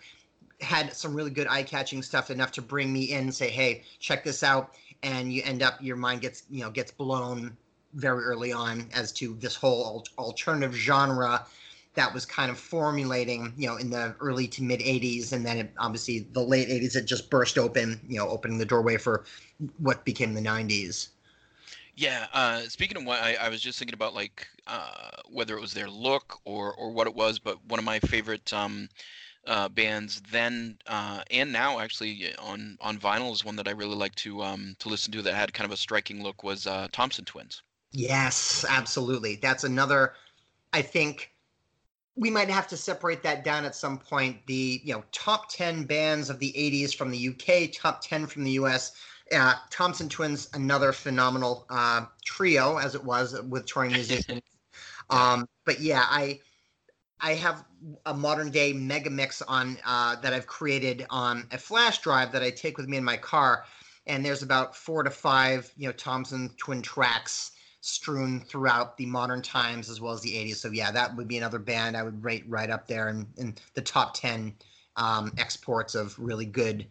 had some really good eye-catching stuff, enough to bring me in and say, hey, check this out. And you end up, your mind gets blown very early on as to this whole alternative genre that was kind of formulating, you know, in the early to mid 80s. And then obviously the late 80s, it just burst open, you know, opening the doorway for what became the 90s. Yeah. Speaking of what, I was just thinking about, like, whether it was their look or what it was, but one of my favorite bands then and now, actually, on vinyl is one that I really like to listen to that had kind of a striking look was Thompson Twins. Yes, absolutely. That's another, I think we might have to separate that down at some point. The, you know, top 10 bands of the 80s from the UK, top 10 from the US. Thompson Twins, another phenomenal trio, as it was, with touring musicians. But yeah, I have a modern day mega mix on that I've created on a flash drive that I take with me in my car, and there's about 4 to 5, you know, Thompson Twin tracks strewn throughout the modern times as well as the 80s. So yeah, that would be another band I would rate right up there in the top 10 exports of really good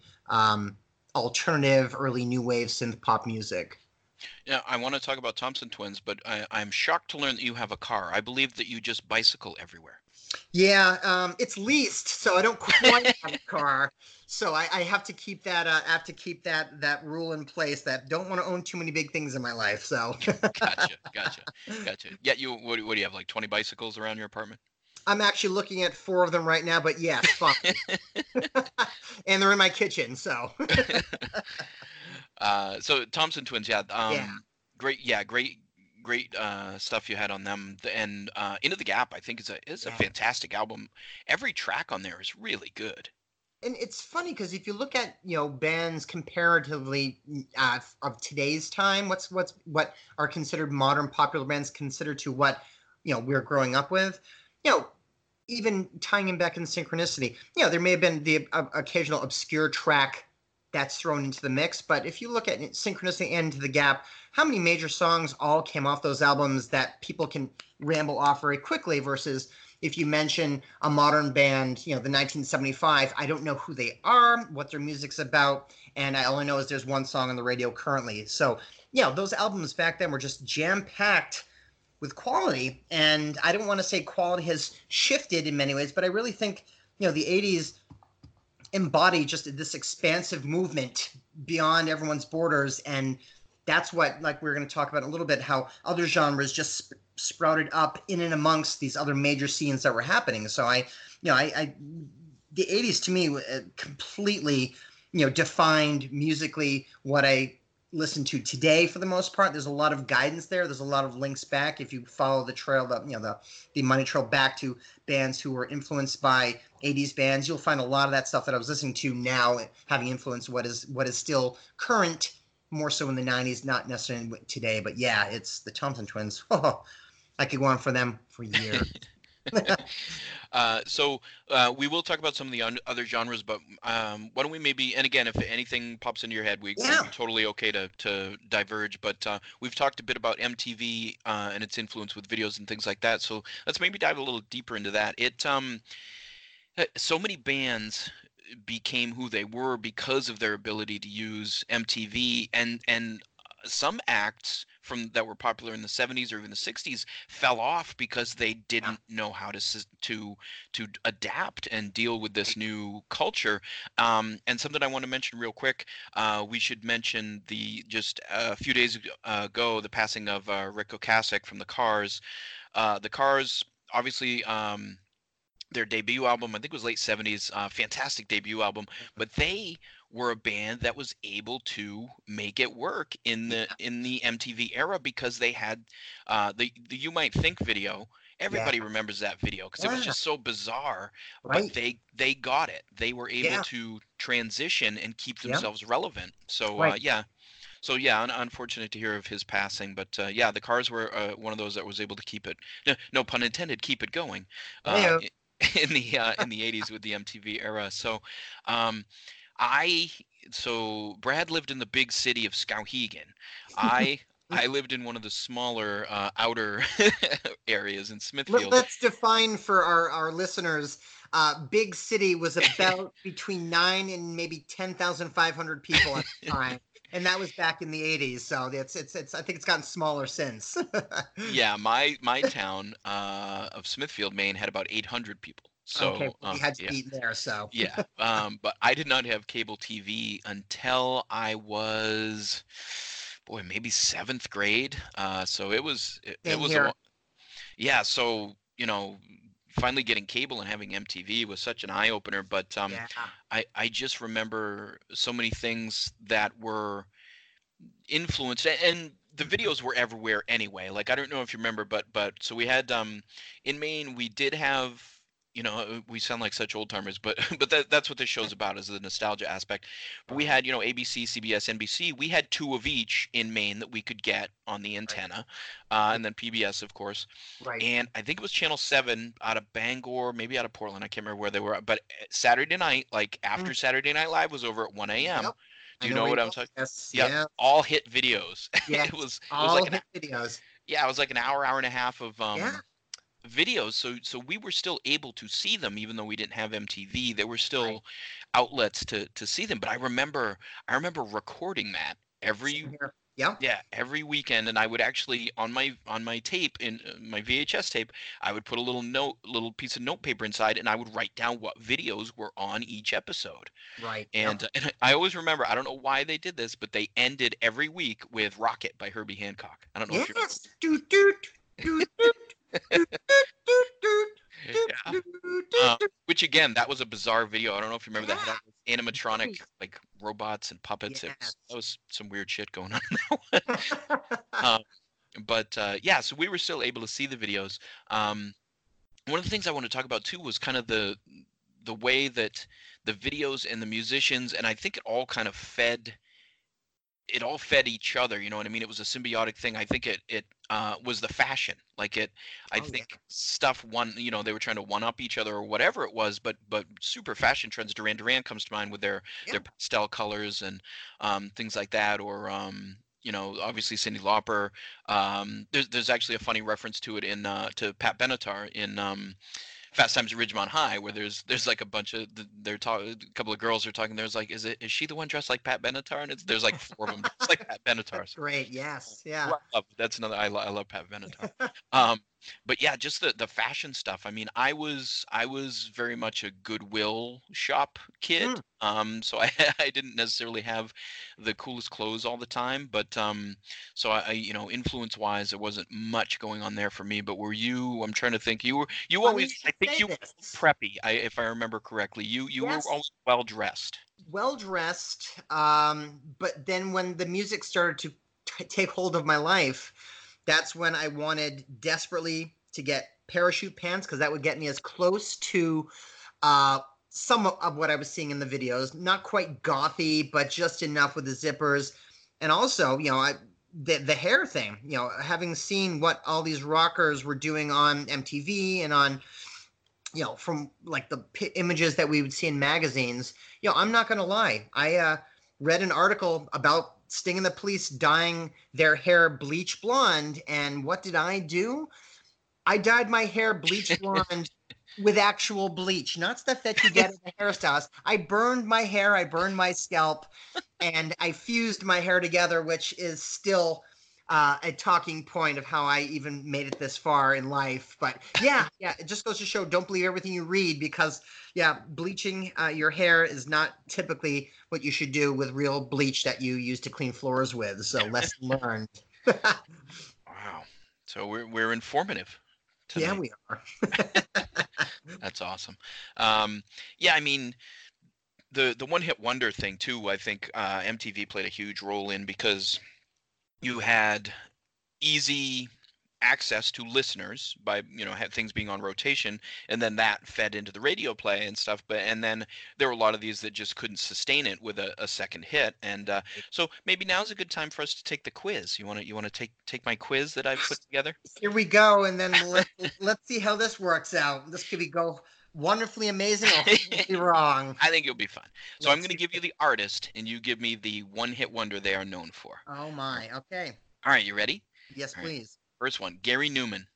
alternative, early new wave synth pop music. Yeah, I want to talk about Thompson Twins, but I'm shocked to learn that you have a car. I believe that you just bicycle everywhere. Yeah, it's leased, so I don't quite have a car. So I have to keep that. Have to keep that rule in place. That don't want to own too many big things in my life. So gotcha. Yeah, what do you have? Like 20 bicycles around your apartment? I'm actually looking at 4 of them right now, but yes, fine. And they're in my kitchen, so. So Thompson Twins, yeah. Great stuff you had on them. And Into the Gap, I think, is a fantastic album. Every track on there is really good. And it's funny because if you look at, you know, bands comparatively of today's time, what are considered modern popular bands considered to what, you know, we're growing up with, you know, even tying him back in Synchronicity, you know, there may have been the occasional obscure track that's thrown into the mix. But if you look at Synchronicity and Into the Gap, how many major songs all came off those albums that people can ramble off very quickly versus if you mention a modern band, you know, the 1975, I don't know who they are, what their music's about, and I only know is there's one song on the radio currently. So, you know, those albums back then were just jam-packed with quality, and I don't want to say quality has shifted in many ways, but I really think, you know, the 80s embody just this expansive movement beyond everyone's borders, and that's what, like, we're going to talk about in a little bit, how other genres just sprouted up in and amongst these other major scenes that were happening. So I the 80s to me completely, you know, defined musically what I listen to today for the most part. There's a lot of guidance there. There's a lot of links back. If you follow the trail, the money trail back to bands who were influenced by 80s bands, you'll find a lot of that stuff that I was listening to now having influenced what is still current, more so in the 90s, not necessarily today. But yeah, it's the Thompson Twins. Oh, I could go on for them for years. So we will talk about some of the other genres, but why don't we maybe, and again, if anything pops into your head, we're totally okay to diverge, but we've talked a bit about MTV and its influence with videos and things like that, so let's maybe dive a little deeper into that. So many bands became who they were because of their ability to use MTV, and some acts that were popular in the 70s or even the 60s fell off because they didn't know how to adapt and deal with this new culture. And something I want to mention real quick, we should mention just a few days ago, the passing of Rick Ocasek from The Cars. The Cars, obviously, their debut album, I think it was late 70s, fantastic debut album, but they were a band that was able to make it work in the MTV era because they had the You Might Think video. Everybody remembers that video because it was just so bizarre, but they got it. They were able to transition and keep themselves relevant. So unfortunate to hear of his passing, but The Cars were one of those that was able to keep it, no pun intended, keep it going in the 80s with the MTV era. So Brad lived in the big city of Skowhegan. I lived in one of the smaller outer areas in Smithfield. Let's define for our listeners. Big city was about between 9 and maybe 10,500 people at the time. And that was back in the 80s, so it's I think it's gotten smaller since. Yeah, my town of Smithfield, Maine, had about 800 people. So okay, well, you had to eat there, so. Yeah, but I did not have cable TV until I was, maybe 7th grade. So it was. It was. So, you know, finally getting cable and having MTV was such an eye opener. But I just remember so many things that were influenced, and the videos were everywhere anyway. Like, I don't know if you remember, but so we had in Maine, we did have, you know, we sound like such old timers, but that's what this show's about, is the nostalgia aspect. But we had, you know, ABC, CBS, NBC. We had two of each in Maine that we could get on the antenna, and then PBS, of course. Right. And I think it was Channel 7 out of Bangor, maybe out of Portland. I can't remember where they were. But Saturday night, like after Saturday Night Live was over at 1 a.m., yep. Do you know what I'm talking about? Yes, yeah. All hit videos. Yeah, it was like videos. Yeah, it was like an hour and a half of videos. So we were still able to see them, even though we didn't have MTV. There were still outlets to see them. But I remember recording that every every weekend, and I would actually on my tape, in my VHS tape, I would put a little piece of notepaper inside, and I would write down what videos were on each episode. Right. And and I always remember, I don't know why they did this, but they ended every week with "Rocket" by Herbie Hancock. I don't know if you remember. Which again, that was a bizarre video. I don't know if you remember that. That was animatronic, like robots and puppets. Yes. That was some weird shit going on in that one. So we were still able to see the videos. One of the things I want to talk about too was kind of the way that the videos and the musicians, and I think it all fed each other, you know what I mean? It was a symbiotic thing. I think it was the fashion. Like stuff one, you know, they were trying to one up each other or whatever it was, but super fashion trends. Duran Duran comes to mind with their pastel colors and things like that, or you know, obviously Cyndi Lauper. There's actually a funny reference to it in to Pat Benatar in Fast Times at Ridgemont High, where there's like a bunch of a couple of girls are talking. There's like, is she the one dressed like Pat Benatar? And there's like four of them dressed like Pat Benatar. That's great, yes, yeah. That's another. I love Pat Benatar. But yeah, just the fashion stuff. I mean, I was very much a Goodwill shop kid. So I didn't necessarily have the coolest clothes all the time, but so I you know, influence wise, there wasn't much going on there for me. But were you? I'm trying to think. I think you were preppy, if I remember correctly. You were always well-dressed. Well-dressed, but then when the music started to take hold of my life, that's when I wanted desperately to get parachute pants, because that would get me as close to some of what I was seeing in the videos. Not quite gothy, but just enough with the zippers. And also, you know, the hair thing, you know, having seen what all these rockers were doing on MTV and on, you know, from like the images that we would see in magazines, you know, I'm not going to lie. I read an article about Sting and the Police dyeing their hair bleach blonde. And what did I do? I dyed my hair bleach blonde with actual bleach, not stuff that you get in the hairstyles. I burned my hair, I burned my scalp, and I fused my hair together, which is still a talking point of how I even made it this far in life. But it just goes to show, don't believe everything you read, because bleaching your hair is not typically what you should do with real bleach that you use to clean floors with. So lesson learned. Wow. So we're informative tonight. Yeah, we are. That's awesome. I mean, the one-hit wonder thing, too, I think MTV played a huge role in, because you had easy access to listeners by, you know, had things being on rotation, and then that fed into the radio play and stuff. But and then there were a lot of these that just couldn't sustain it with a second hit. And so maybe now's a good time for us to take the quiz. You want to take my quiz that I've put together? Here we go, and then let's see how this works out. This could go wonderfully amazing or completely wrong. I think you'll be fine. So I'm going to give you the artist, and you give me the one-hit wonder they are known for. Oh my! Okay. All right, you ready? Yes, right. Please. First one, Gary Newman.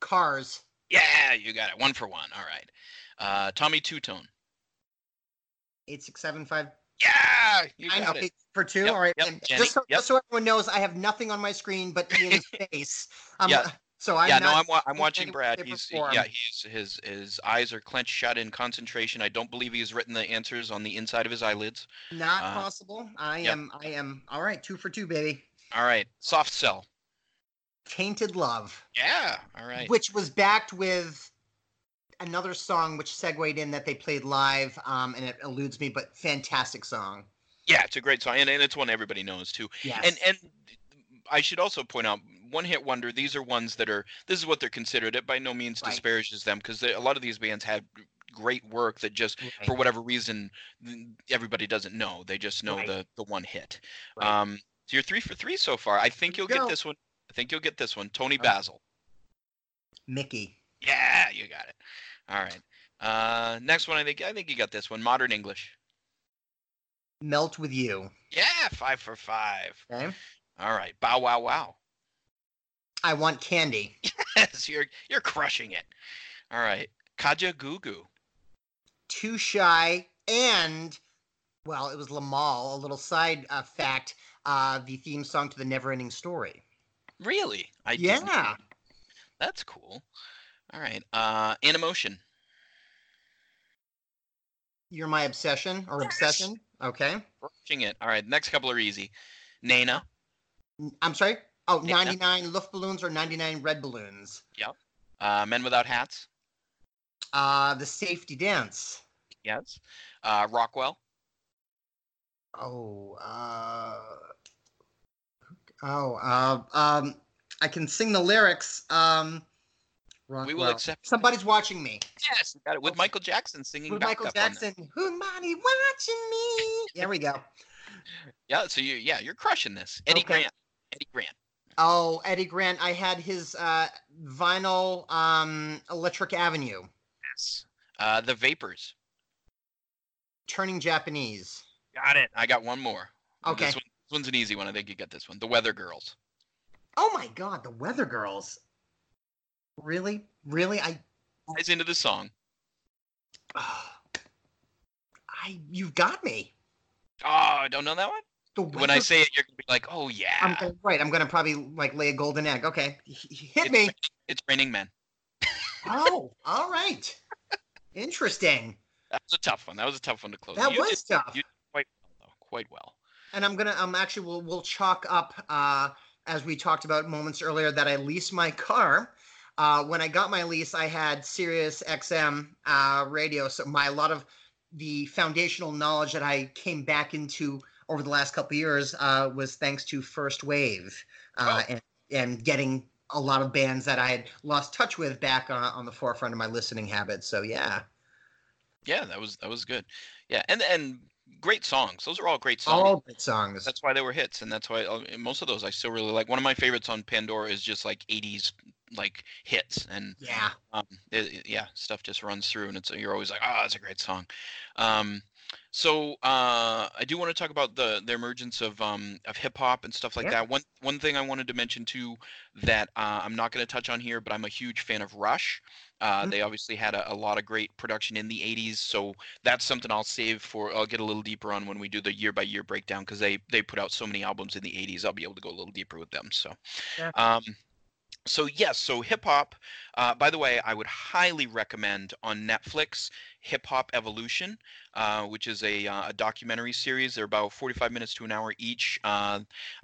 Cars. Yeah, you got it. 1 for 1. All right. Tommy Two Tone. 8, 6, 7, 5. Yeah, you got it. 8 for 2. Yep, all right. Yep, just so everyone knows, I have nothing on my screen but Ian's face. So I'm watching Brad. His eyes are clenched shut in concentration. I don't believe he's written the answers on the inside of his eyelids. Not possible. I am. All right. 2 for 2, baby. All right, Soft Cell. Tainted Love. Yeah, all right. Which was backed with another song which segued in that they played live, and it eludes me, but fantastic song. Yeah, it's a great song, and it's one everybody knows, too. Yes. And I should also point out, One Hit Wonder, these are ones that are, this is what they're considered. It by no means disparages them, because a lot of these bands have great work that just, for whatever reason, everybody doesn't know. They just know the one hit. Right. So you're 3 for 3 so far. I think you'll get this one. I think you'll get this one. Tony Basil. Mickey. Yeah, you got it. All right. Next one, I think you got this one. Modern English. Melt With You. Yeah, 5 for 5. Okay. All right. Bow Wow Wow. I Want Candy. Yes, you're crushing it. All right. Kaja Goo Goo. Too Shy, and, well, it was Lamal. A little side fact, the theme song to The Neverending Story. Really? Yeah. That's cool. All right. Animotion. You're My Obsession, or Obsession. Okay. Watching it. All right. Next couple are easy. Nana. I'm sorry? Oh, Nana. 99 Luftballons or 99 Red Balloons. Yep. Men Without Hats. The Safety Dance. Yes. Rockwell. I can sing the lyrics. Rockwell. We will accept. Somebody's Watching Me. Yes, got it. With Michael Jackson singing. With Michael Jackson. Who money watching me? There we go. Yeah. So you're crushing this. Eddie Grant. Oh, Eddie Grant. I had his vinyl, Electric Avenue. Yes. The Vapors. Turning Japanese. Got it. I got one more. Okay. This one's an easy one. I think you get this one. The Weather Girls. Oh, my God. The Weather Girls. Really? Really? Ties into the song. You've got me. Oh, I don't know that one? When I say it, you're going to be like, oh, yeah. I'm going to probably, lay a golden egg. Okay. Hit me. It's Raining Men. Oh, all right. Interesting. That was a tough one. That was a tough one to close. That was tough. You did quite well. And I'm going to, actually, we'll chalk up, as we talked about moments earlier, that I leased my car. When I got my lease, I had Sirius XM radio. So a lot of the foundational knowledge that I came back into over the last couple of years was thanks to First Wave and getting a lot of bands that I had lost touch with back on the forefront of my listening habits. So, yeah. Yeah, that was good. Yeah, and great songs. Those are all great songs. All great songs. That's why they were hits, and that's why most of those I still really like. One of my favorites on Pandora is just 80s hits, and stuff just runs through, and you're always like, oh, it's a great song. So I do want to talk about the emergence of hip hop and stuff that. One thing I wanted to mention too that I'm not going to touch on here, but I'm a huge fan of Rush. They obviously had a lot of great production in the 80s, so that's something I'll get a little deeper on when we do the year-by-year breakdown, because they put out so many albums in the 80s, I'll be able to go a little deeper with them. So, so hip-hop, by the way, I would highly recommend on Netflix, Hip Hop Evolution, which is a documentary series. They're about 45 minutes to an hour each. I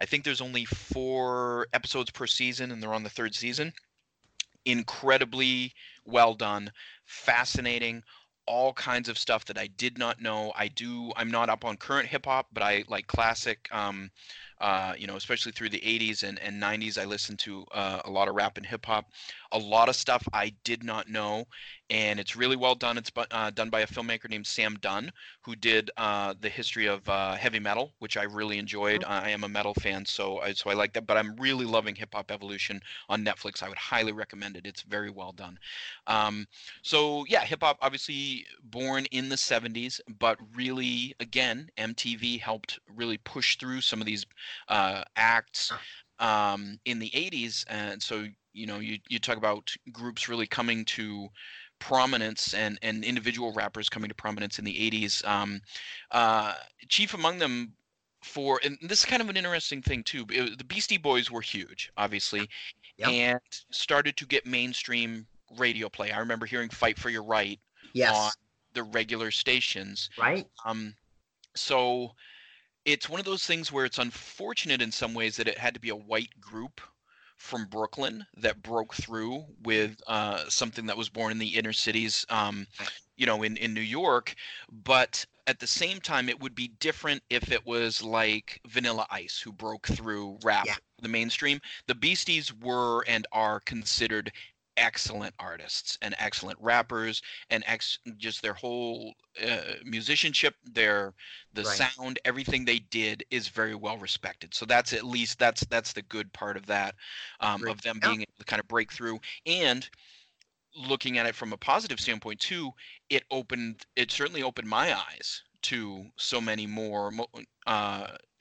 think there's only 4 episodes per season, and they're on the 3rd season. Incredibly well done, fascinating, all kinds of stuff that I did not know. I'm not up on current hip hop, but I like classic, especially through the 80s and 90s. I listened to a lot of rap and hip hop, a lot of stuff I did not know. And it's really well done. It's done by a filmmaker named Sam Dunn, who did the history of heavy metal, which I really enjoyed. I am a metal fan, so I like that. But I'm really loving Hip Hop Evolution on Netflix. I would highly recommend it. It's very well done. Hip hop obviously born in the 70s, but really, again, MTV helped really push through some of these acts in the 80s. And so, you talk about groups really coming to prominence and individual rappers coming to prominence in the 80s. Chief among them and this is kind of an interesting thing too, the Beastie Boys were huge, obviously, and started to get mainstream radio play. I remember hearing Fight for Your Right on the regular stations. Right. So it's one of those things where it's unfortunate in some ways that it had to be a white group from Brooklyn that broke through with something that was born in the inner cities, in New York. But at the same time, it would be different if it was like Vanilla Ice, who broke through rap, the mainstream. The Beasties were and are considered excellent artists and excellent rappers, and just their whole musicianship, sound, everything they did is very well respected. So that's at least that's the good part of that, of them being able to kind of break through. And looking at it from a positive standpoint too, it certainly opened my eyes to so many more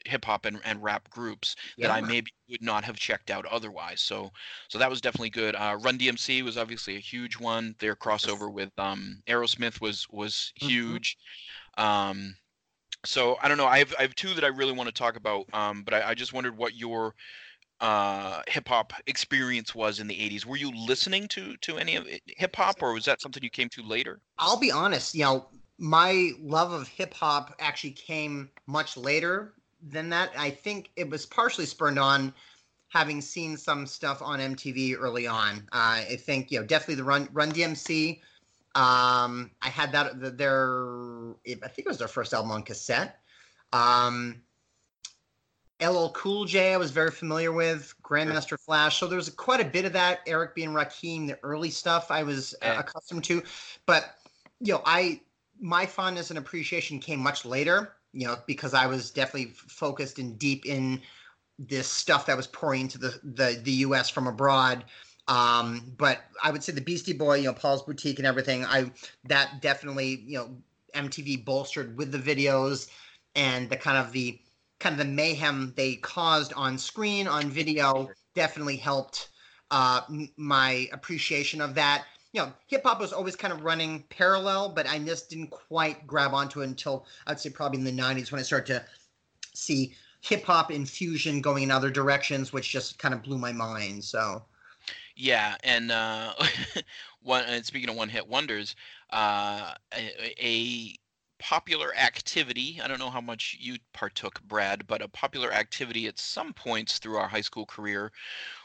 hip hop and rap groups that I maybe would not have checked out otherwise. So that was definitely good. Run DMC was obviously a huge one. Their crossover with Aerosmith was huge. So I don't know. I have two that I really want to talk about. But I just wondered what your hip hop experience was in the 80s. Were you listening to any of hip hop, or was that something you came to later? I'll be honest. My love of hip hop actually came much later than that. I think it was partially spurned on having seen some stuff on MTV early on. I think definitely the Run DMC. I had that I think it was their first album on cassette. LL Cool J I was very familiar with, Grandmaster Flash. So there was quite a bit of that. Eric B and Rakim, the early stuff I was accustomed to, but my fondness and appreciation came much later. Because I was definitely focused and deep in this stuff that was pouring into the U.S. from abroad. But I would say the Beastie Boy, Paul's Boutique and everything, that definitely, MTV bolstered with the videos and the kind of the mayhem they caused on screen, on video, definitely helped my appreciation of that. Hip-hop was always kind of running parallel, but I just didn't quite grab onto it until, I'd say, probably in the 90s, when I started to see hip-hop infusion going in other directions, which just kind of blew my mind, so. Yeah, and speaking of one-hit wonders, a popular activity, I don't know how much you partook, Brad, but a popular activity at some points through our high school career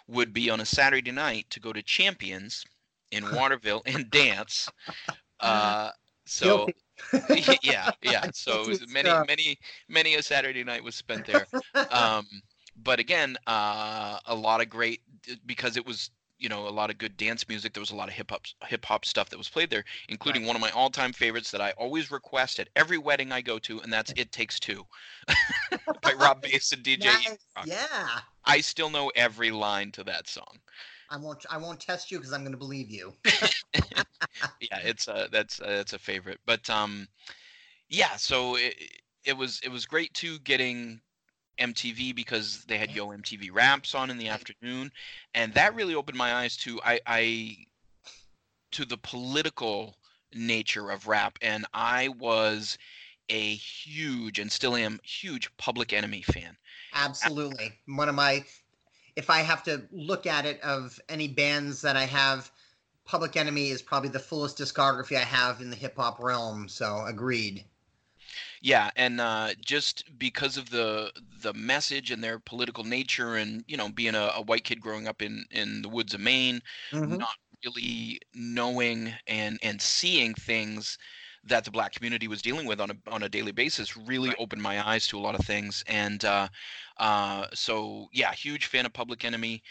would be on a Saturday night to go to Champions in Waterville and dance. So yeah. So many a Saturday night was spent there. But again, a lot of great, because it was, a lot of good dance music. There was a lot of hip hop stuff that was played there, including one of my all time favorites that I always request at every wedding I go to, and that's "It Takes Two" by Rob Bass and DJ Ian Clark. Yeah, I still know every line to that song. I won't test you because I'm going to believe you. Yeah, that's a favorite. But so it was great too, getting MTV, because they had Yo MTV Raps on in the afternoon, and that really opened my eyes to the political nature of rap. And I was a huge, and still am, huge Public Enemy fan. Absolutely, one of my. If I have to look at it, of any bands that I have, Public Enemy is probably the fullest discography I have in the hip-hop realm, so agreed. Yeah, and just because of the message and their political nature, and, being a white kid growing up in the woods of Maine, not really knowing and seeing things that the black community was dealing with on a daily basis, really opened my eyes to a lot of things. And huge fan of Public Enemy.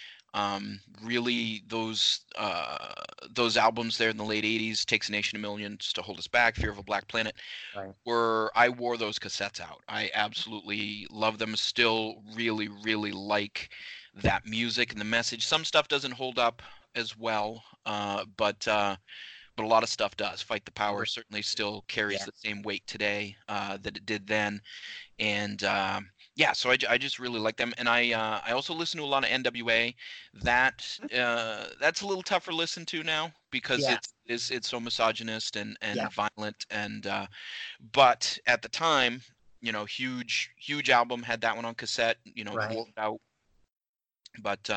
Really, those albums there in the late 80s, Takes a Nation of Millions to Hold Us Back, Fear of a Black Planet, I wore those cassettes out. I absolutely love them. Still really, really like that music and the message. Some stuff doesn't hold up as well, but a lot of stuff does. Fight the Power certainly still carries the same weight today that it did then. And so I just really like them. And I also listen to a lot of NWA. That's a little tougher to listen to now, because it's so misogynist and violent. And but at the time, huge album, had that one on cassette, rolled out. But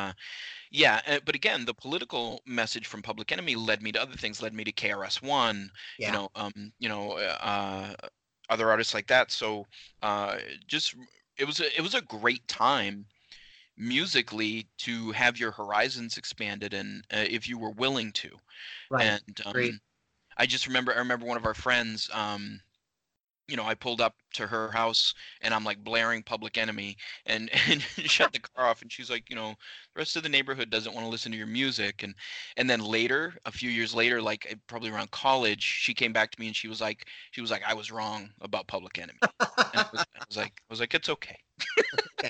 but again, the political message from Public Enemy led me to other things, led me to KRS-One, other artists like that. So it was a great time musically to have your horizons expanded, and if you were willing to. Right. And I remember one of our friends, I pulled up to her house and I'm like blaring Public Enemy and shut the car off. And she's like, the rest of the neighborhood doesn't want to listen to your music. And then later, a few years later, like probably around college, she came back to me and she was like, I was wrong about Public Enemy. And I was like, it's okay. Okay.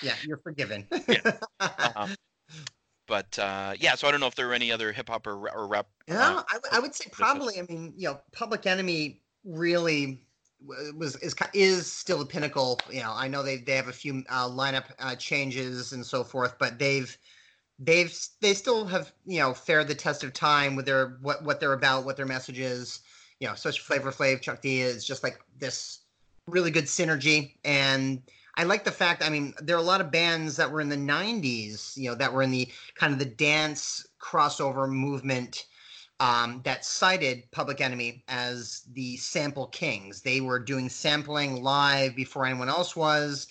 Yeah. You're forgiven. Yeah. So I don't know if there were any other hip hop or rap. Yeah. I would say probably, Public Enemy really is still the pinnacle. I know they have a few lineup changes and so forth, but they still have fared the test of time with their what they're about, what their message is. Such Flavor Flav, Chuck D is just like this really good synergy, and I like the fact. I mean, there are a lot of bands that were in the '90s, that were in the kind of the dance crossover movement. That cited Public Enemy as the sample kings. They were doing sampling live before anyone else was,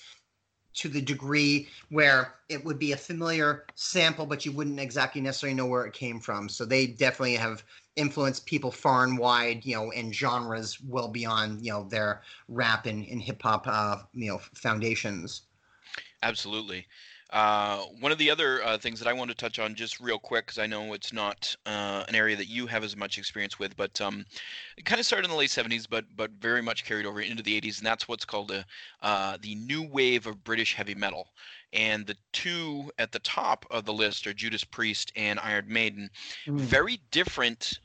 to the degree where it would be a familiar sample, but you wouldn't exactly necessarily know where it came from. So they definitely have influenced people far and wide, and genres well beyond, their rap and hip hop, foundations. Absolutely. One of the other things that I want to touch on just real quick, because I know it's not an area that you have as much experience with, but it kind of started in the late 70s, but very much carried over into the 80s, and that's what's called the new wave of British heavy metal. And the two at the top of the list are Judas Priest and Iron Maiden. Mm. Very different.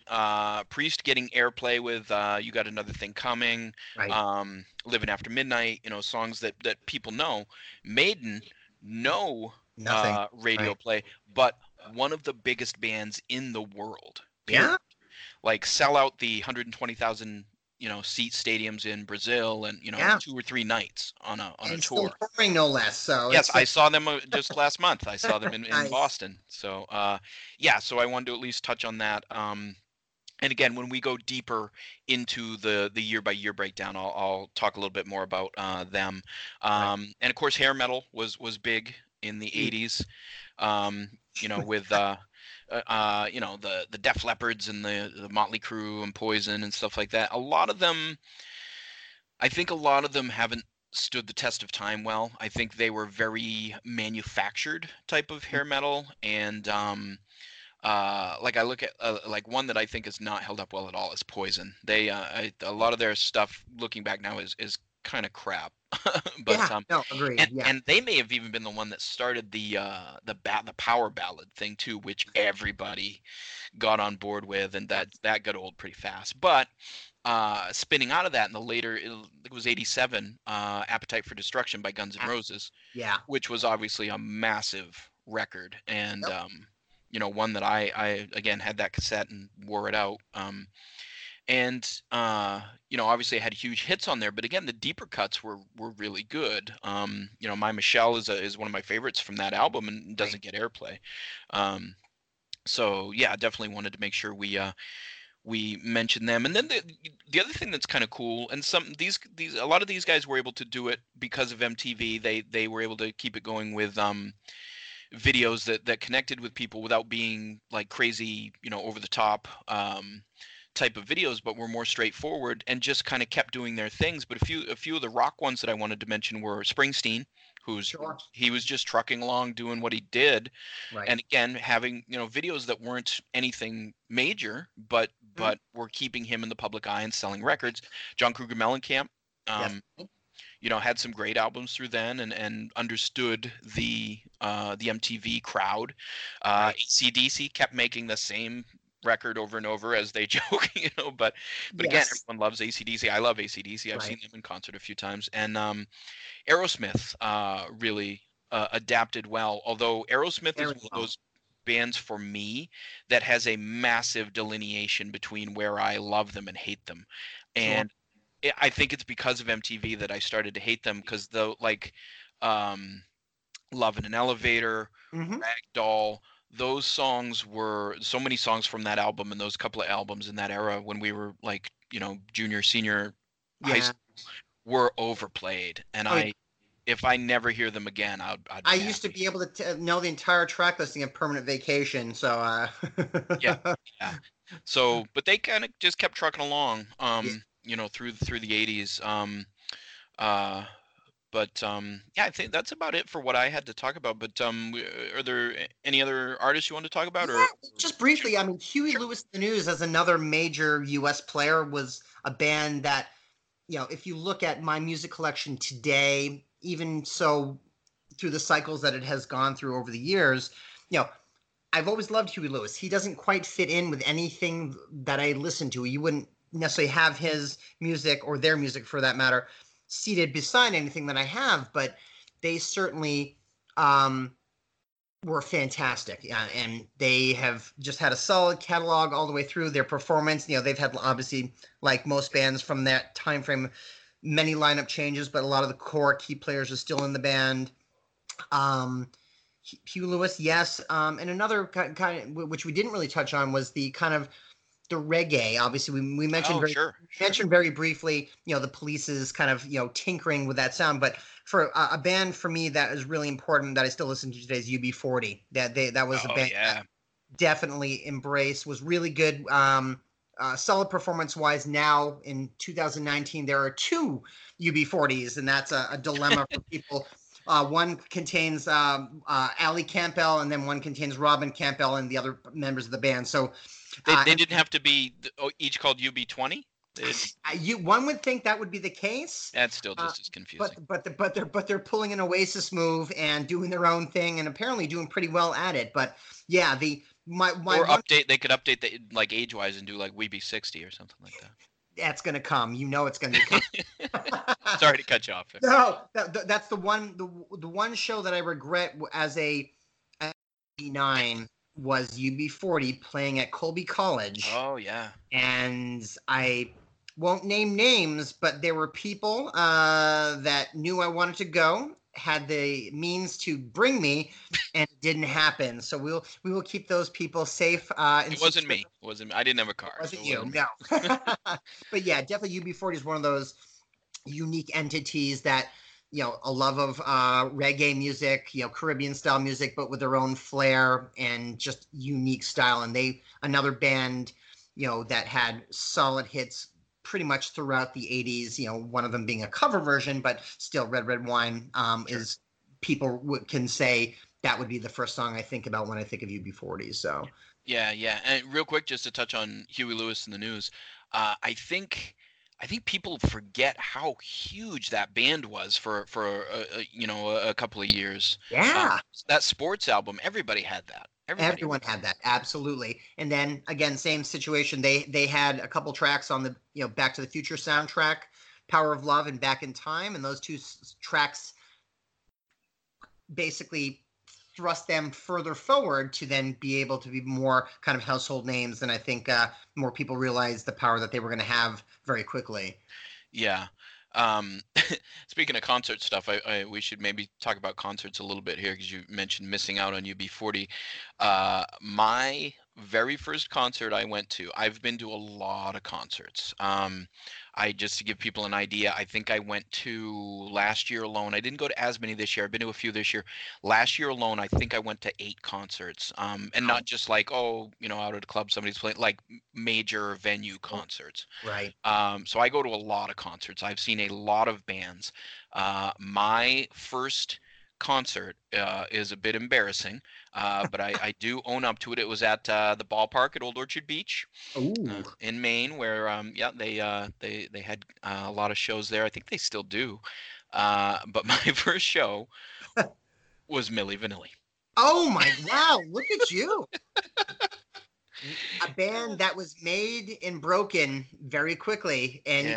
Priest getting airplay with You Got Another Thing Coming, right. Living After Midnight, songs that people know. Maiden... Nothing. Radio right. play, but one of the biggest bands in the world. Yeah. Like sell out the 120,000, seat stadiums in Brazil and, two or three nights on a tour. Still touring, no less. So yes, I saw them just last month. I saw them in nice. Boston. So, so I wanted to at least touch on that. And again, when we go deeper into the year-by-year breakdown, I'll talk a little bit more about them. Right. And, of course, hair metal was big in the 80s, with, the Def Leppards and the Motley Crue and Poison and stuff like that. I think a lot of them haven't stood the test of time well. I think they were very manufactured type of hair metal, and I look at one that I think is not held up well at all is Poison. They a lot of their stuff looking back now is kind of crap. But yeah, agreed. And, yeah. And they may have even been the one that started the power ballad thing too, which everybody got on board with, and that got old pretty fast. But spinning out of that in the later, it was 87, Appetite for Destruction by Guns N' Roses. Yeah, which was obviously a massive record, and yep. One that I again had that cassette and wore it out. Obviously I had huge hits on there, but again, the deeper cuts were really good. My Michelle is one of my favorites from that album and doesn't get airplay. Definitely wanted to make sure we mentioned them. And then the other thing that's kind of cool, and a lot of these guys were able to do it because of MTV. They were able to keep it going with, videos that connected with people without being like crazy, over the top type of videos, but were more straightforward and just kind of kept doing their things. But a few of the rock ones that I wanted to mention were Springsteen, who's sure. He was just trucking along doing what he did, right. And again having videos that weren't anything major, but were keeping him in the public eye and selling records. John Cougar Mellencamp, yes. Had some great albums through then and understood the MTV crowd. AC/DC kept making the same record over and over, as they joke, but yes. Again, everyone loves AC/DC. I love AC/DC. I've seen them in concert a few times. And Aerosmith really adapted well, although Aerosmith is one of those bands for me that has a massive delineation between where I love them and hate them. And sure. I think it's because of MTV that I started to hate them, because Love in an Elevator, mm-hmm. Ragdoll, those songs were so many songs from that album and those couple of albums in that era when we were like, junior, senior high school were overplayed. And I if I never hear them again, I'd be happy. Used to be able to know the entire track listing of Permanent Vacation, so yeah. So, but they kind of just kept trucking along, you know, through the 80s. Yeah, I think that's about it for what I had to talk about. But are there any other artists you want to talk about? Yeah, just briefly, I mean, Huey Lewis in the News as another major U.S. player was a band that, you know, if you look at my music collection today, even so through the cycles that it has gone through over the years, you know, I've always loved Huey Lewis. He doesn't quite fit in with anything that I listen to. You wouldn't necessarily have his music or their music, for that matter, seated beside anything that I have, but they certainly were fantastic, and they have just had a solid catalog all the way through. Their performance, you know, they've had, obviously, like most bands from that time frame, many lineup changes, but a lot of the core key players are still in the band. Huey Lewis, yes, and another kind of, which we didn't really touch on, was the kind of the reggae. Obviously, we mentioned mentioned very briefly, you know, the Police's kind of, you know, tinkering with that sound. But for a band for me that is really important that I still listen to today is UB40. That was a band that definitely embraced, was really good, solid performance wise. Now in 2019, there are two UB40s, and that's a dilemma for people. One contains Ali Campbell, and then one contains Robin Campbell and the other members of the band. So they didn't have to be each called UB20. One would think that would be the case. That's still just as confusing. But they're pulling an Oasis move and doing their own thing, and apparently doing pretty well at it. But yeah, they could update the, like, age wise and do like WeB60 or something like that. That's going to come. You know it's going to come. Sorry to cut you off. No, that's the one show that I regret as a 9 was UB40 playing at Colby College. Oh, yeah. And I won't name names, but there were people that knew I wanted to go, had the means to bring me, and it didn't happen. So we will keep those people safe. It wasn't me. I didn't have a car. It wasn't you. No. But yeah, definitely UB40 is one of those unique entities that, you know, a love of reggae music, you know, Caribbean style music, but with their own flair and just unique style. And another band, you know, that had solid hits pretty much throughout the 80s, you know, one of them being a cover version, but still Red Red Wine is, people can say that would be the first song I think about when I think of UB40. So yeah. And real quick, just to touch on Huey Lewis in the News, I think people forget how huge that band was for a couple of years. Yeah. That Sports album, everybody had that. Everyone had that, absolutely. And then again, same situation. They had a couple tracks on the, you know, Back to the Future soundtrack, Power of Love and Back in Time, and those two tracks basically thrust them further forward to then be able to be more kind of household names. And I think more people realized the power that they were going to have very quickly. Yeah. Speaking of concert stuff, we should maybe talk about concerts a little bit here, because you mentioned missing out on UB40. My very first concert I went to, I've been to a lot of concerts. Just to give people an idea, I think I went to last year alone. I didn't go to as many this year. I've been to a few this year. Last year alone, I think I went to 8 concerts, and not just like, oh, you know, out at a club somebody's playing, like major venue concerts. Right. So I go to a lot of concerts. I've seen a lot of bands. My first concert is a bit embarrassing, but I do own up to it. It was at the ballpark at Old Orchard Beach in Maine, where they had a lot of shows there. I think they still do. But my first show was Milli Vanilli. Oh my wow! Look at you. A band that was made and broken very quickly, and you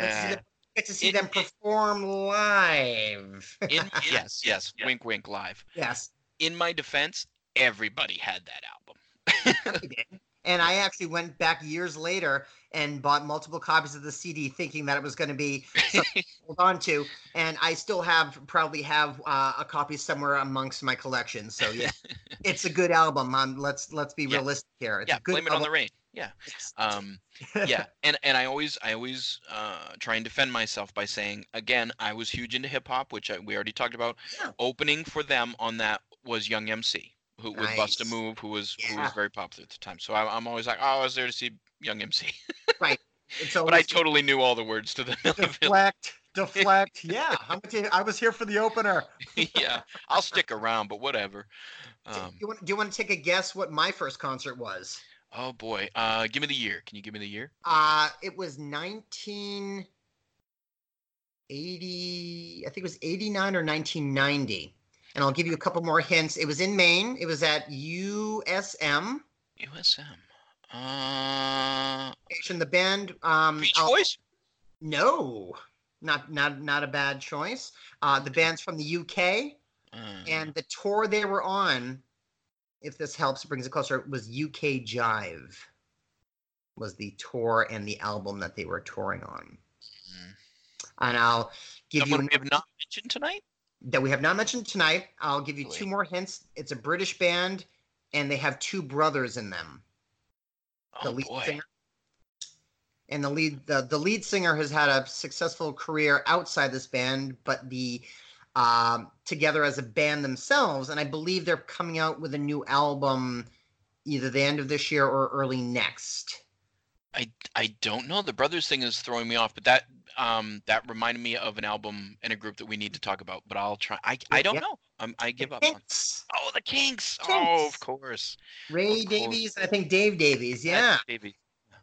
can see them perform live. Yes. Wink, wink, live. Yes. In my defense, everybody had that album. And I actually went back years later and bought multiple copies of the CD, thinking that it was going to be something to hold on to. And I still probably have a copy somewhere amongst my collection. So yeah, it's a good album. Let's be realistic here. It's a good Blame It on the Rain. Yeah. Yeah. And I always try and defend myself by saying, again, I was huge into hip hop, which we already talked about. Yeah. Opening for them on that was Young MC, who nice. With Bust a Move, who was very popular at the time. So I'm always like, I was there to see Young MC. Right. But I totally knew all the words to the Deflect. Yeah. I was here for the opener. Yeah. I'll stick around, but whatever. Do you want to take a guess what my first concert was? Oh, boy. Give me the year. Can you give me the year? It was 1980. I think it was 89 or 1990. And I'll give you a couple more hints. It was in Maine. It was at USM. The band. Beach Boys? No. Not a bad choice. The band's from the UK. And the tour they were on, if this helps, brings it closer, was UK Jive. Was the tour and the album that they were touring on. Mm. And I'll give Someone you... we have not mentioned tonight? That we have not mentioned tonight. I'll give you two more hints. It's a British band, and they have two brothers in them. The lead singer. And the lead singer has had a successful career outside this band, but together as a band themselves, and I believe they're coming out with a new album either the end of this year or early next. I don't know. The brothers thing is throwing me off, but that that reminded me of an album and a group that we need to talk about. But I'll try. I don't know. I give up. Kinks. Oh, the Kinks. Oh, of course. Ray Davies, and I think Dave Davies. Yeah. Davies.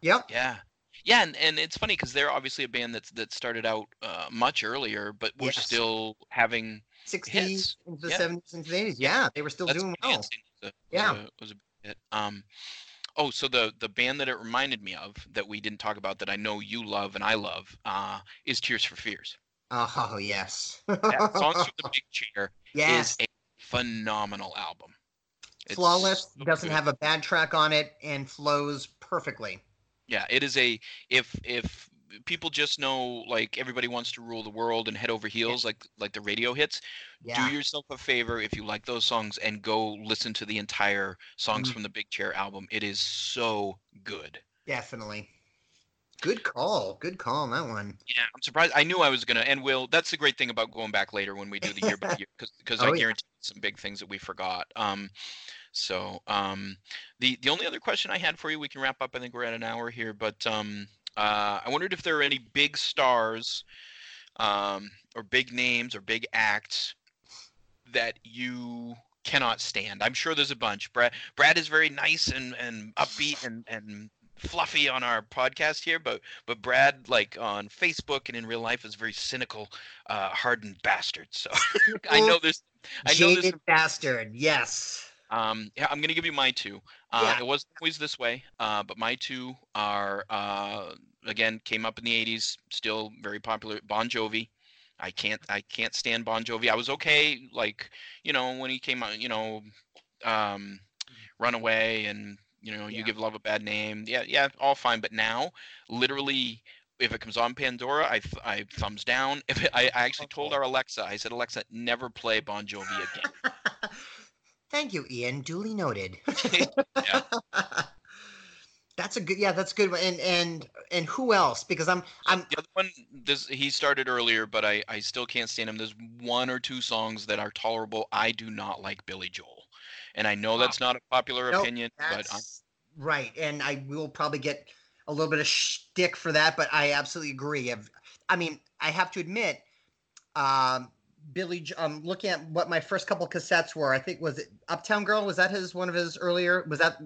Yep. Yeah. Yeah, and it's funny because they're obviously a band that started out much earlier, but were still having 60s hits. Into the 70s into the 80s. Yeah, they were still doing well. Was a big hit. So the band that it reminded me of that we didn't talk about that I know you love and I love is Tears for Fears. Oh, yes. That Songs from the Big Chair is a phenomenal album. Flawless, doesn't have a bad track on it, and flows perfectly. Yeah, it is if people just know, like, everybody wants to rule the world and head over heels, like the radio hits, do yourself a favor if you like those songs and go listen to the entire Songs from the Big Chair album. It is so good. Definitely. Good call. Good call on that one. Yeah, I'm surprised. I knew I was going to, and Will, that's the great thing about going back later when we do the year by year, because I guarantee some big things that we forgot. The only other question I had for you, we can wrap up. I think we're at an hour here, but I wondered if there are any big stars or big names or big acts that you cannot stand. I'm sure there's a bunch. Brad is very nice and upbeat and fluffy on our podcast here, but Brad, like on Facebook and in real life, is very cynical, hardened bastard. So I know this bastard. Yes. I'm going to give you my two. It wasn't always this way, but my two are, again, came up in the 80s, still very popular, Bon Jovi. I can't stand Bon Jovi. I was okay, like, when he came out, Runaway and, You Give Love a Bad Name. Yeah, all fine. But now, literally, if it comes on Pandora, I thumbs down. If it, I actually told our Alexa, I said, Alexa, never play Bon Jovi again. Thank you, Ian. Duly noted. Yeah. That's a good one. And who else? Because I'm the other one. He started earlier, but I still can't stand him. There's one or two songs that are tolerable. I do not like Billy Joel, and I know that's not a popular opinion. Right, and I will probably get a little bit of shtick for that, but I absolutely agree. I have to admit, Billy, looking at what my first couple cassettes were, I think, was it Uptown Girl? Was that one of his earlier? Was that?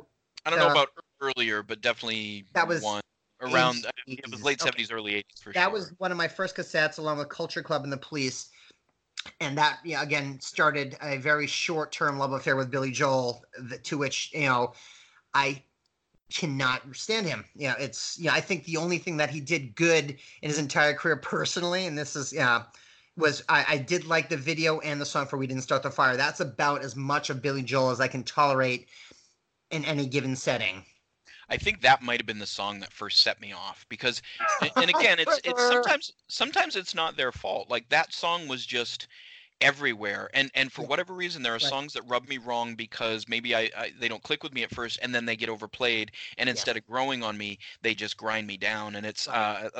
I don't know about earlier, but definitely that was one around. I mean, it was late 70s, early 80s for sure. That was one of my first cassettes, along with Culture Club and The Police, and that again started a very short-term love affair with Billy Joel, to which I cannot stand him. I think the only thing that he did good in his entire career personally, and this is was I did like the video and the song for We Didn't Start the Fire. That's about as much of Billy Joel as I can tolerate in any given setting. I think that might have been the song that first set me off because, and again, it's sometimes it's not their fault. Like that song was just everywhere. And for whatever reason, there are songs that rub me wrong because maybe they don't click with me at first, and then they get overplayed. And instead of growing on me, they just grind me down. And it's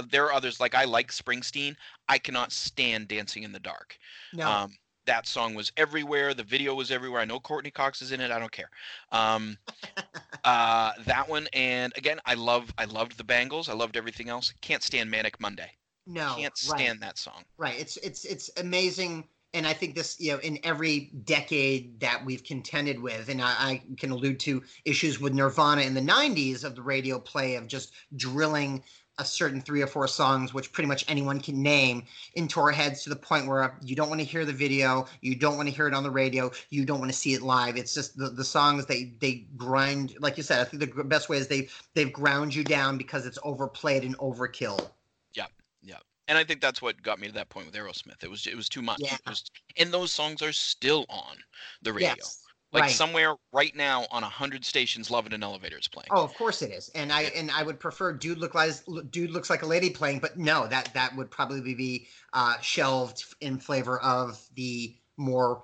there are others, like I like Springsteen. I cannot stand Dancing in the Dark. No. That song was everywhere. The video was everywhere. I know Courtney Cox is in it. I don't care. That one. And again, I loved the Bangles. I loved everything else. Can't stand Manic Monday. No, can't stand that song. Right. It's amazing. And I think this, in every decade that we've contended with, and I can allude to issues with Nirvana in the 90s of the radio play of just drilling a certain 3 or 4 songs, which pretty much anyone can name, into our heads to the point where you don't want to hear the video, you don't want to hear it on the radio, you don't want to see it live. It's just the songs they grind, like you said. I think the best way is they've ground you down because it's overplayed and overkill. Yeah, yeah. And I think that's what got me to that point with Aerosmith. It was too much. Yeah. And those songs are still on the radio. Yes. Like somewhere right now on 100 stations, Love in an Elevator is playing. Oh, of course it is. And I would prefer Dude Looks Like a Lady playing, but no, that would probably be shelved in flavor of the more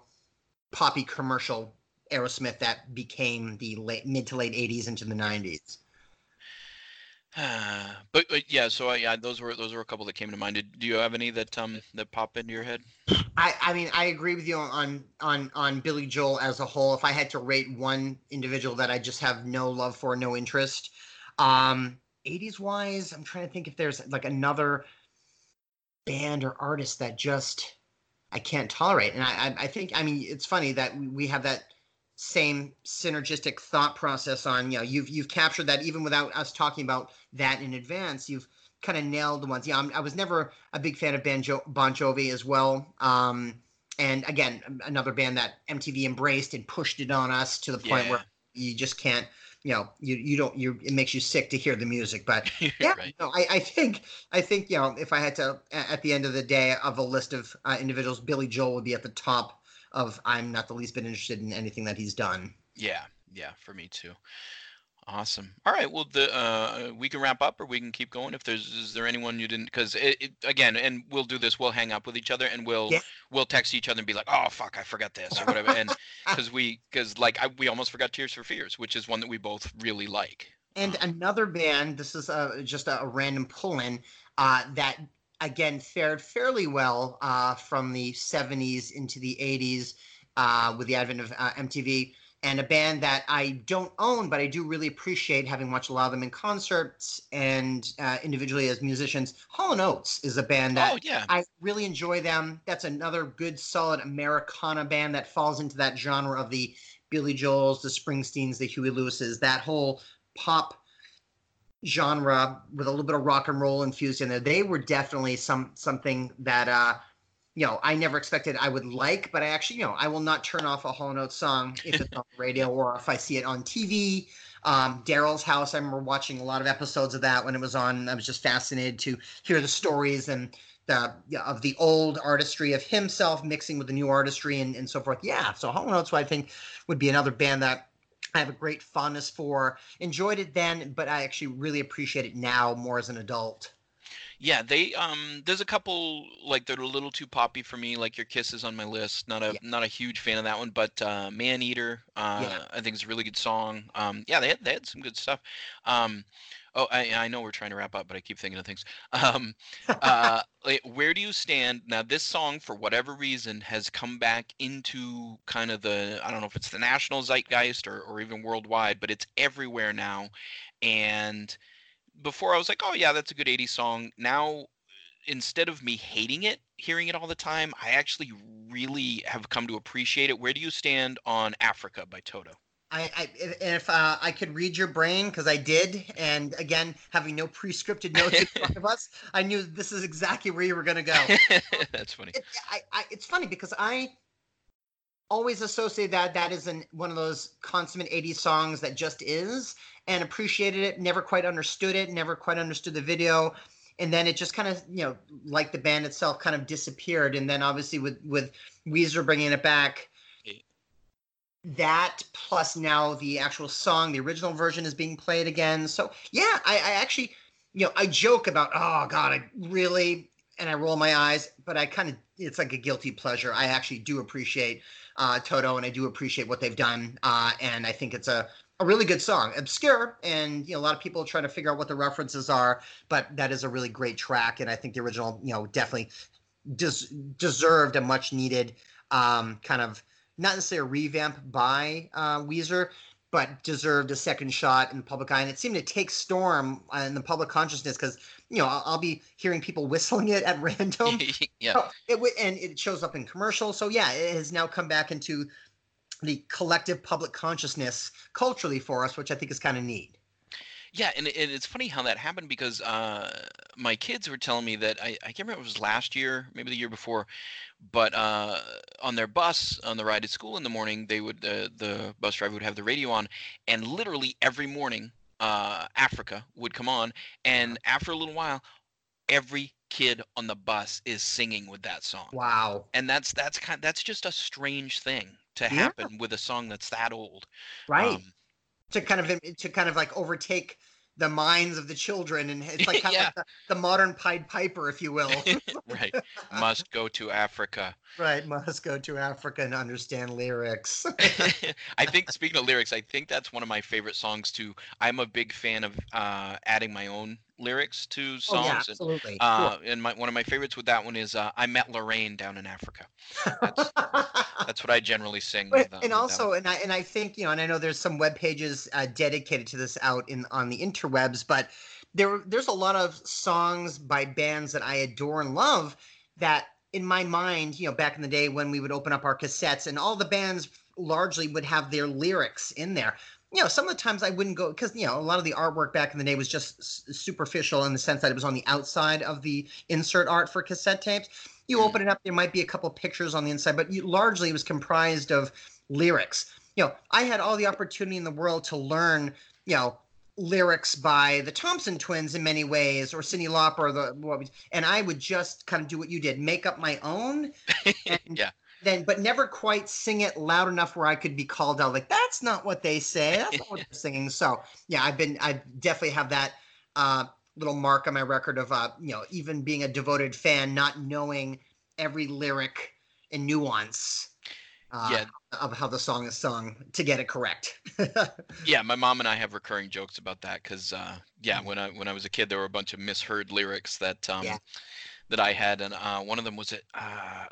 poppy commercial Aerosmith that became the mid to late 80s into the 90s. But yeah, so those were a couple that came to mind. Do you have any that pop into your head? I mean, I agree with you on Billy Joel as a whole. If I had to rate one individual that I just have no love for, no interest, 80s wise, I'm trying to think if there's like another band or artist that just I can't tolerate. And I think, I mean, it's funny that we have that same synergistic thought process on, you've captured that even without us talking about that in advance. You've kind of nailed the ones. I was never a big fan of Bon Jovi as well. And again, another band that MTV embraced and pushed it on us to the point where you just can't, it makes you sick to hear the music. But I think, if I had to, at the end of the day of a list of individuals, Billy Joel would be at the top of I'm not the least bit interested in anything that he's done. Yeah, for me too. Awesome. All right, well, we can wrap up or we can keep going. If is there anyone you didn't, because again, and we'll do this, we'll hang up with each other and we'll text each other and be like, oh fuck, I forgot this or whatever, and because we almost forgot Tears for Fears, which is one that we both really like. And another band, this is just a random pull-in that again fared fairly well from the 70s into the 80s with the advent of MTV, and a band that I don't own but I do really appreciate, having watched a lot of them in concerts and individually as musicians. Hall & Oates is a band that I really enjoy them. That's another good solid Americana band that falls into that genre of the Billy Joels, the Springsteens, the Huey Lewises, that whole pop genre with a little bit of rock and roll infused in there. They were definitely something that I never expected I would like, but I actually, I will not turn off a Hall & Oates song if it's on the radio or if I see it on TV. Daryl's House, I remember watching a lot of episodes of that when it was on. I was just fascinated to hear the stories and of the old artistry of himself mixing with the new artistry and so forth. Yeah, so Hall & Oates, I think, would be another band that I have a great fondness for. Enjoyed it then, but I actually really appreciate it now more as an adult. Yeah, they there's a couple like that are a little too poppy for me, like your Kiss is on my list. Not a huge fan of that one, but Maneater, I think it's a really good song. They had some good stuff. I know we're trying to wrap up, but I keep thinking of things. Where Do You Stand? Now, this song, for whatever reason, has come back into kind of the, I don't know if it's the national zeitgeist or even worldwide, but it's everywhere now. And before I was like, oh, yeah, that's a good 80s song. Now, instead of me hating it, hearing it all the time, I actually really have come to appreciate it. Where Do You Stand on Africa by Toto? If I could read your brain, because I did, and again, having no pre-scripted notes in front of us, I knew this is exactly where you were going to go. That's funny. It's funny because I always associate that is one of those consummate 80s songs that just is, and appreciated it, never quite understood it, never quite understood the video, and then it just kind of, like the band itself, kind of disappeared, and then obviously with Weezer bringing it back. That plus now the actual song, the original version is being played again. So yeah, I actually, I joke about, oh God, I really and I roll my eyes, but I kind of, it's like a guilty pleasure. I actually do appreciate Toto, and I do appreciate what they've done. And I think it's a really good song, obscure. And, you know, a lot of people try to figure out what the references are, but that is a really great track. And I think the original, you know, definitely deserved a much needed kind of, not necessarily a revamp by Weezer, but deserved a second shot in the public eye. And it seemed to take storm in the public consciousness because, you know, I'll be hearing people whistling it at random. Yeah. So it shows up in commercials. So, yeah, it has now come back into the collective public consciousness culturally for us, which I think is kind of neat. Yeah, and it's funny how that happened because my kids were telling me that I can't remember if it was last year, maybe the year before, but on their bus on the ride to school in the morning, they would the bus driver would have the radio on, and literally every morning, Africa would come on, and after a little while, every kid on the bus is singing with that song. Wow! And that's just a strange thing to happen with a song that's that old, right? To kind of like overtake the minds of the children, and it's like kind of like the modern Pied Piper, if you will. Right. Must go to Africa. Right. Must go to Africa and understand lyrics. I think, speaking of lyrics, I think that's one of my favorite songs too. I'm a big fan of adding my own lyrics to songs. Oh, yeah, absolutely. And, cool. And one of my favorites with that one is I Met Lorraine Down in Africa. That's what I generally sing. But, and also, and I think, you know, and I know there's some web pages dedicated to this out on the interwebs, but there's a lot of songs by bands that I adore and love that, in my mind, you know, back in the day when we would open up our cassettes and all the bands largely would have their lyrics in there. You know, some of the times I wouldn't go because, you know, a lot of the artwork back in the day was just superficial in the sense that it was on the outside of the insert art for cassette tapes. You open it up, there might be a couple pictures on the inside, but largely it was comprised of lyrics. You know, I had all the opportunity in the world to learn, you know, lyrics by the Thompson Twins in many ways, or Cyndi Lauper, and I would just kind of do what you did, make up my own. And but never quite sing it loud enough where I could be called out. Like, that's not what they say. That's not what they're singing. So yeah, I definitely have that little mark on my record of, you know, even being a devoted fan, not knowing every lyric and nuance of how the song is sung to get it correct. Yeah. My mom and I have recurring jokes about that. Cause when I was a kid, there were a bunch of misheard lyrics that, that I had, and one of them was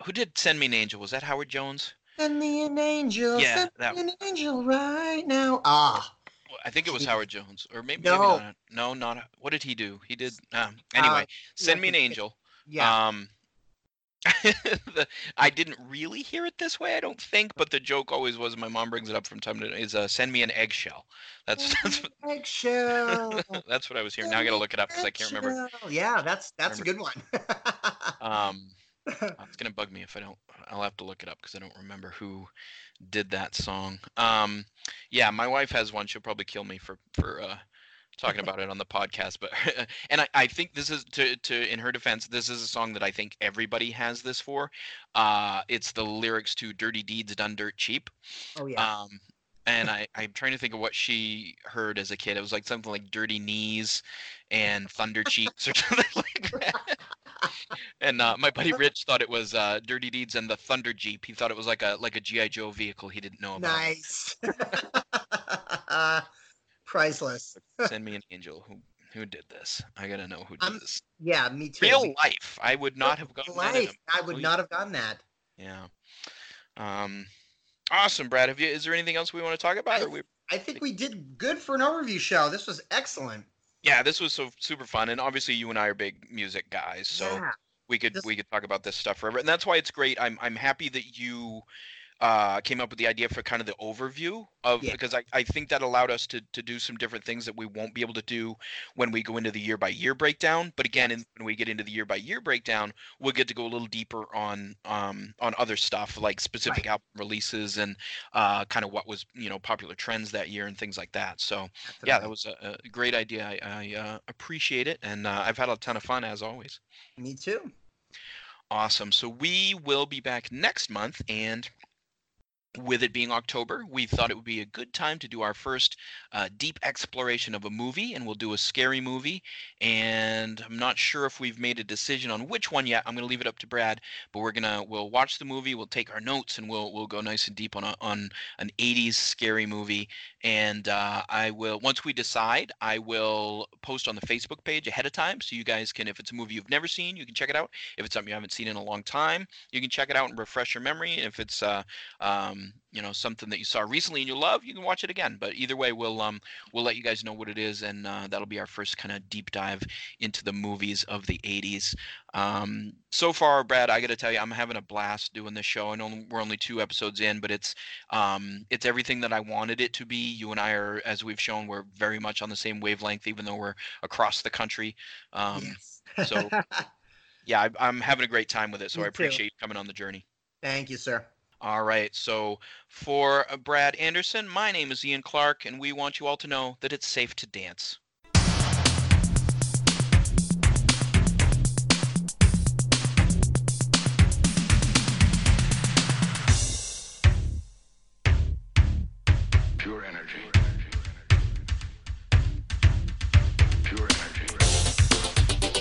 who did Send Me an Angel? Was that Howard Jones? Send me an angel, send me an angel right now. I think it was Howard Jones, or maybe not. No, not. What did he do? He did. Anyway, Send Me an Angel. Yeah. I didn't really hear it this way, I don't think, but the joke always was, my mom brings it up from time to time, is send me an eggshell. Eggshell. That's what I was hearing. Now I gotta look it up because I can't remember. Yeah, that's a good one. It's gonna bug me if I don't. I'll have to look it up because I don't remember who did that song. Yeah, my wife has one. She'll probably kill me for talking about it on the podcast, but and I think this is to in her defense, this is a song that I think everybody has this for. It's the lyrics to Dirty Deeds Done Dirt Cheap. Oh yeah. And I'm trying to think of what she heard as a kid. It was like something like Dirty Knees and Thunder Cheeks or something like that. And my buddy Rich thought it was Dirty Deeds and the Thunder Jeep. He thought it was like a G.I. Joe vehicle he didn't know about. Nice. Priceless. Send Me an Angel. Who did this? I gotta know who did this. Yeah, me too. Real life. I would not have gotten that. I would not have gotten that. Yeah. Awesome, Brad. Is there anything else we want to talk about? I think we did good for an overview show. This was excellent. Yeah, this was so super fun, and obviously you and I are big music guys, so we could talk about this stuff forever, and that's why it's great. I'm happy that you came up with the idea for kind of the overview of, because I think that allowed us to do some different things that we won't be able to do when we go into the year by year breakdown. But again, when we get into the year by year breakdown, we'll get to go a little deeper on other stuff like specific album releases and kind of what was, you know, popular trends that year and things like that. So yeah, that was a great idea. I appreciate it, and I've had a ton of fun as always. Me too. Awesome. So we will be back next month, and with it being October, we thought it would be a good time to do our first deep exploration of a movie, and we'll do a scary movie. And I'm not sure if we've made a decision on which one yet. I'm going to leave it up to Brad, but we'll watch the movie, we'll take our notes, and we'll go nice and deep on an 80s scary movie. And I will, once we decide, I will post on the Facebook page ahead of time, so you guys can, if it's a movie you've never seen, you can check it out. If it's something you haven't seen in a long time, you can check it out and refresh your memory. If it's something that you saw recently and you love, you can watch it again. But either way, we'll let you guys know what it is, and that'll be our first kind of deep dive into the movies of the 80s. So far, Brad, I got to tell you, I'm having a blast doing this show. I know we're only 2 episodes in, but it's everything that I wanted it to be. You and I are, as we've shown, we're very much on the same wavelength, even though we're across the country. Yes. So, yeah, I'm having a great time with it. So I appreciate you coming on the journey. Thank you, sir. All right. So for Brad Anderson, my name is Ian Clark, and we want you all to know that it's safe to dance.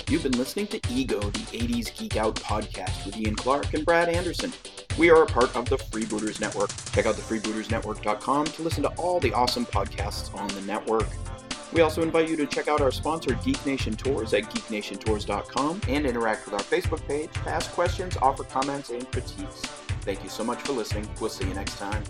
You've been listening to Ego, the 80s Geek Out podcast with Ian Clark and Brad Anderson. We are a part of the Freebooters Network. Check out the freebootersnetwork.com to listen to all the awesome podcasts on the network. We also invite you to check out our sponsor, Geek Nation Tours, at geeknationtours.com, and interact with our Facebook page, ask questions, offer comments, and critiques. Thank you so much for listening. We'll see you next time.